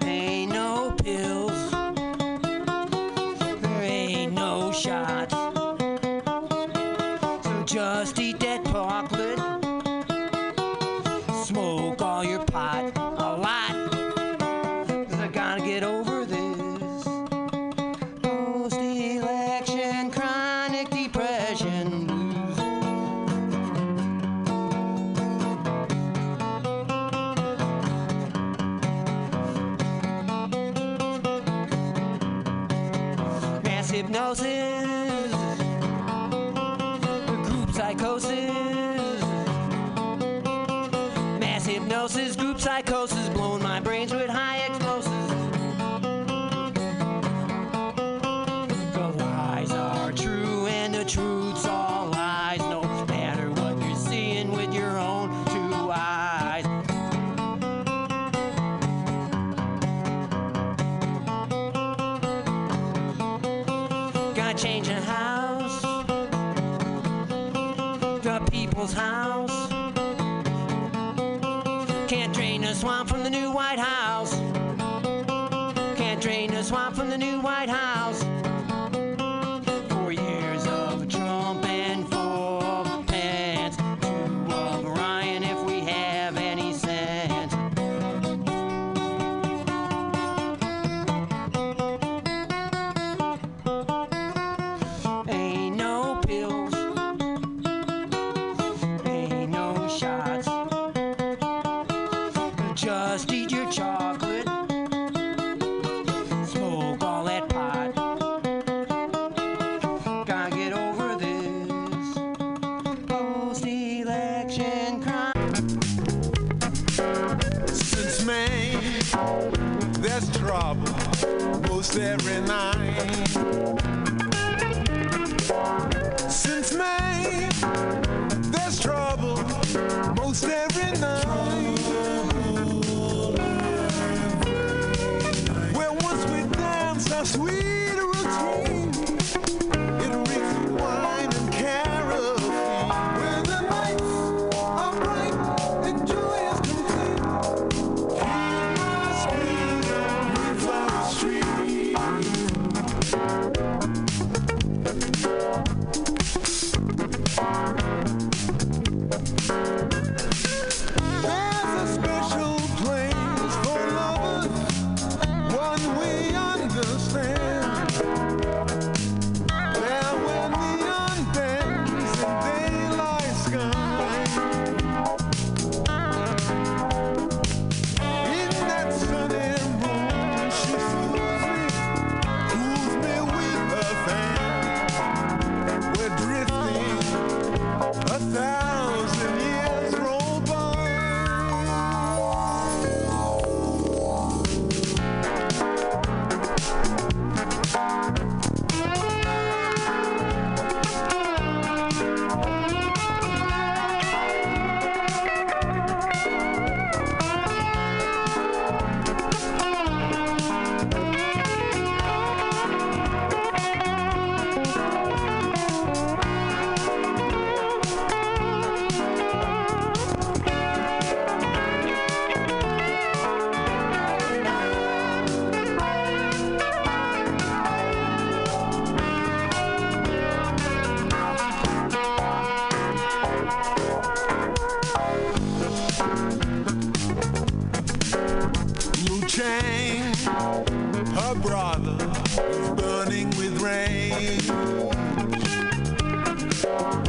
there ain't no pills, there ain't no shots, just eat that chocolate, smoke all your pot. hypnosis, group psychosis, mass hypnosis, group psychosis, blowing my brains with high explosives. The lies are true and the truth's all lies, no matter what you're seeing with your own two eyes. Gotta change the house, the people's house. Can't drain the swamp from the new White House. Can't drain the swamp from the new White House. Four years of Trump and full pants. Two of Ryan if we have any sense. Ain't no pills. Ain't no shots. Just eat your chocolate, smoke all that pot. Gotta get over this post-election crime. Since May, there's trouble most every night. Since May, there's trouble most every night. A sweet routine, it reeks of wine and kerosene. Where the nights are bright and joy is complete. Here's freedom without restraint. There's a special place for lovers, one way on. Understand there were neon bands in daylight sky. In that sunny room, she soothes me, cools me with her fan. We're drifting a thousand years roll by. Her brother is burning with rage.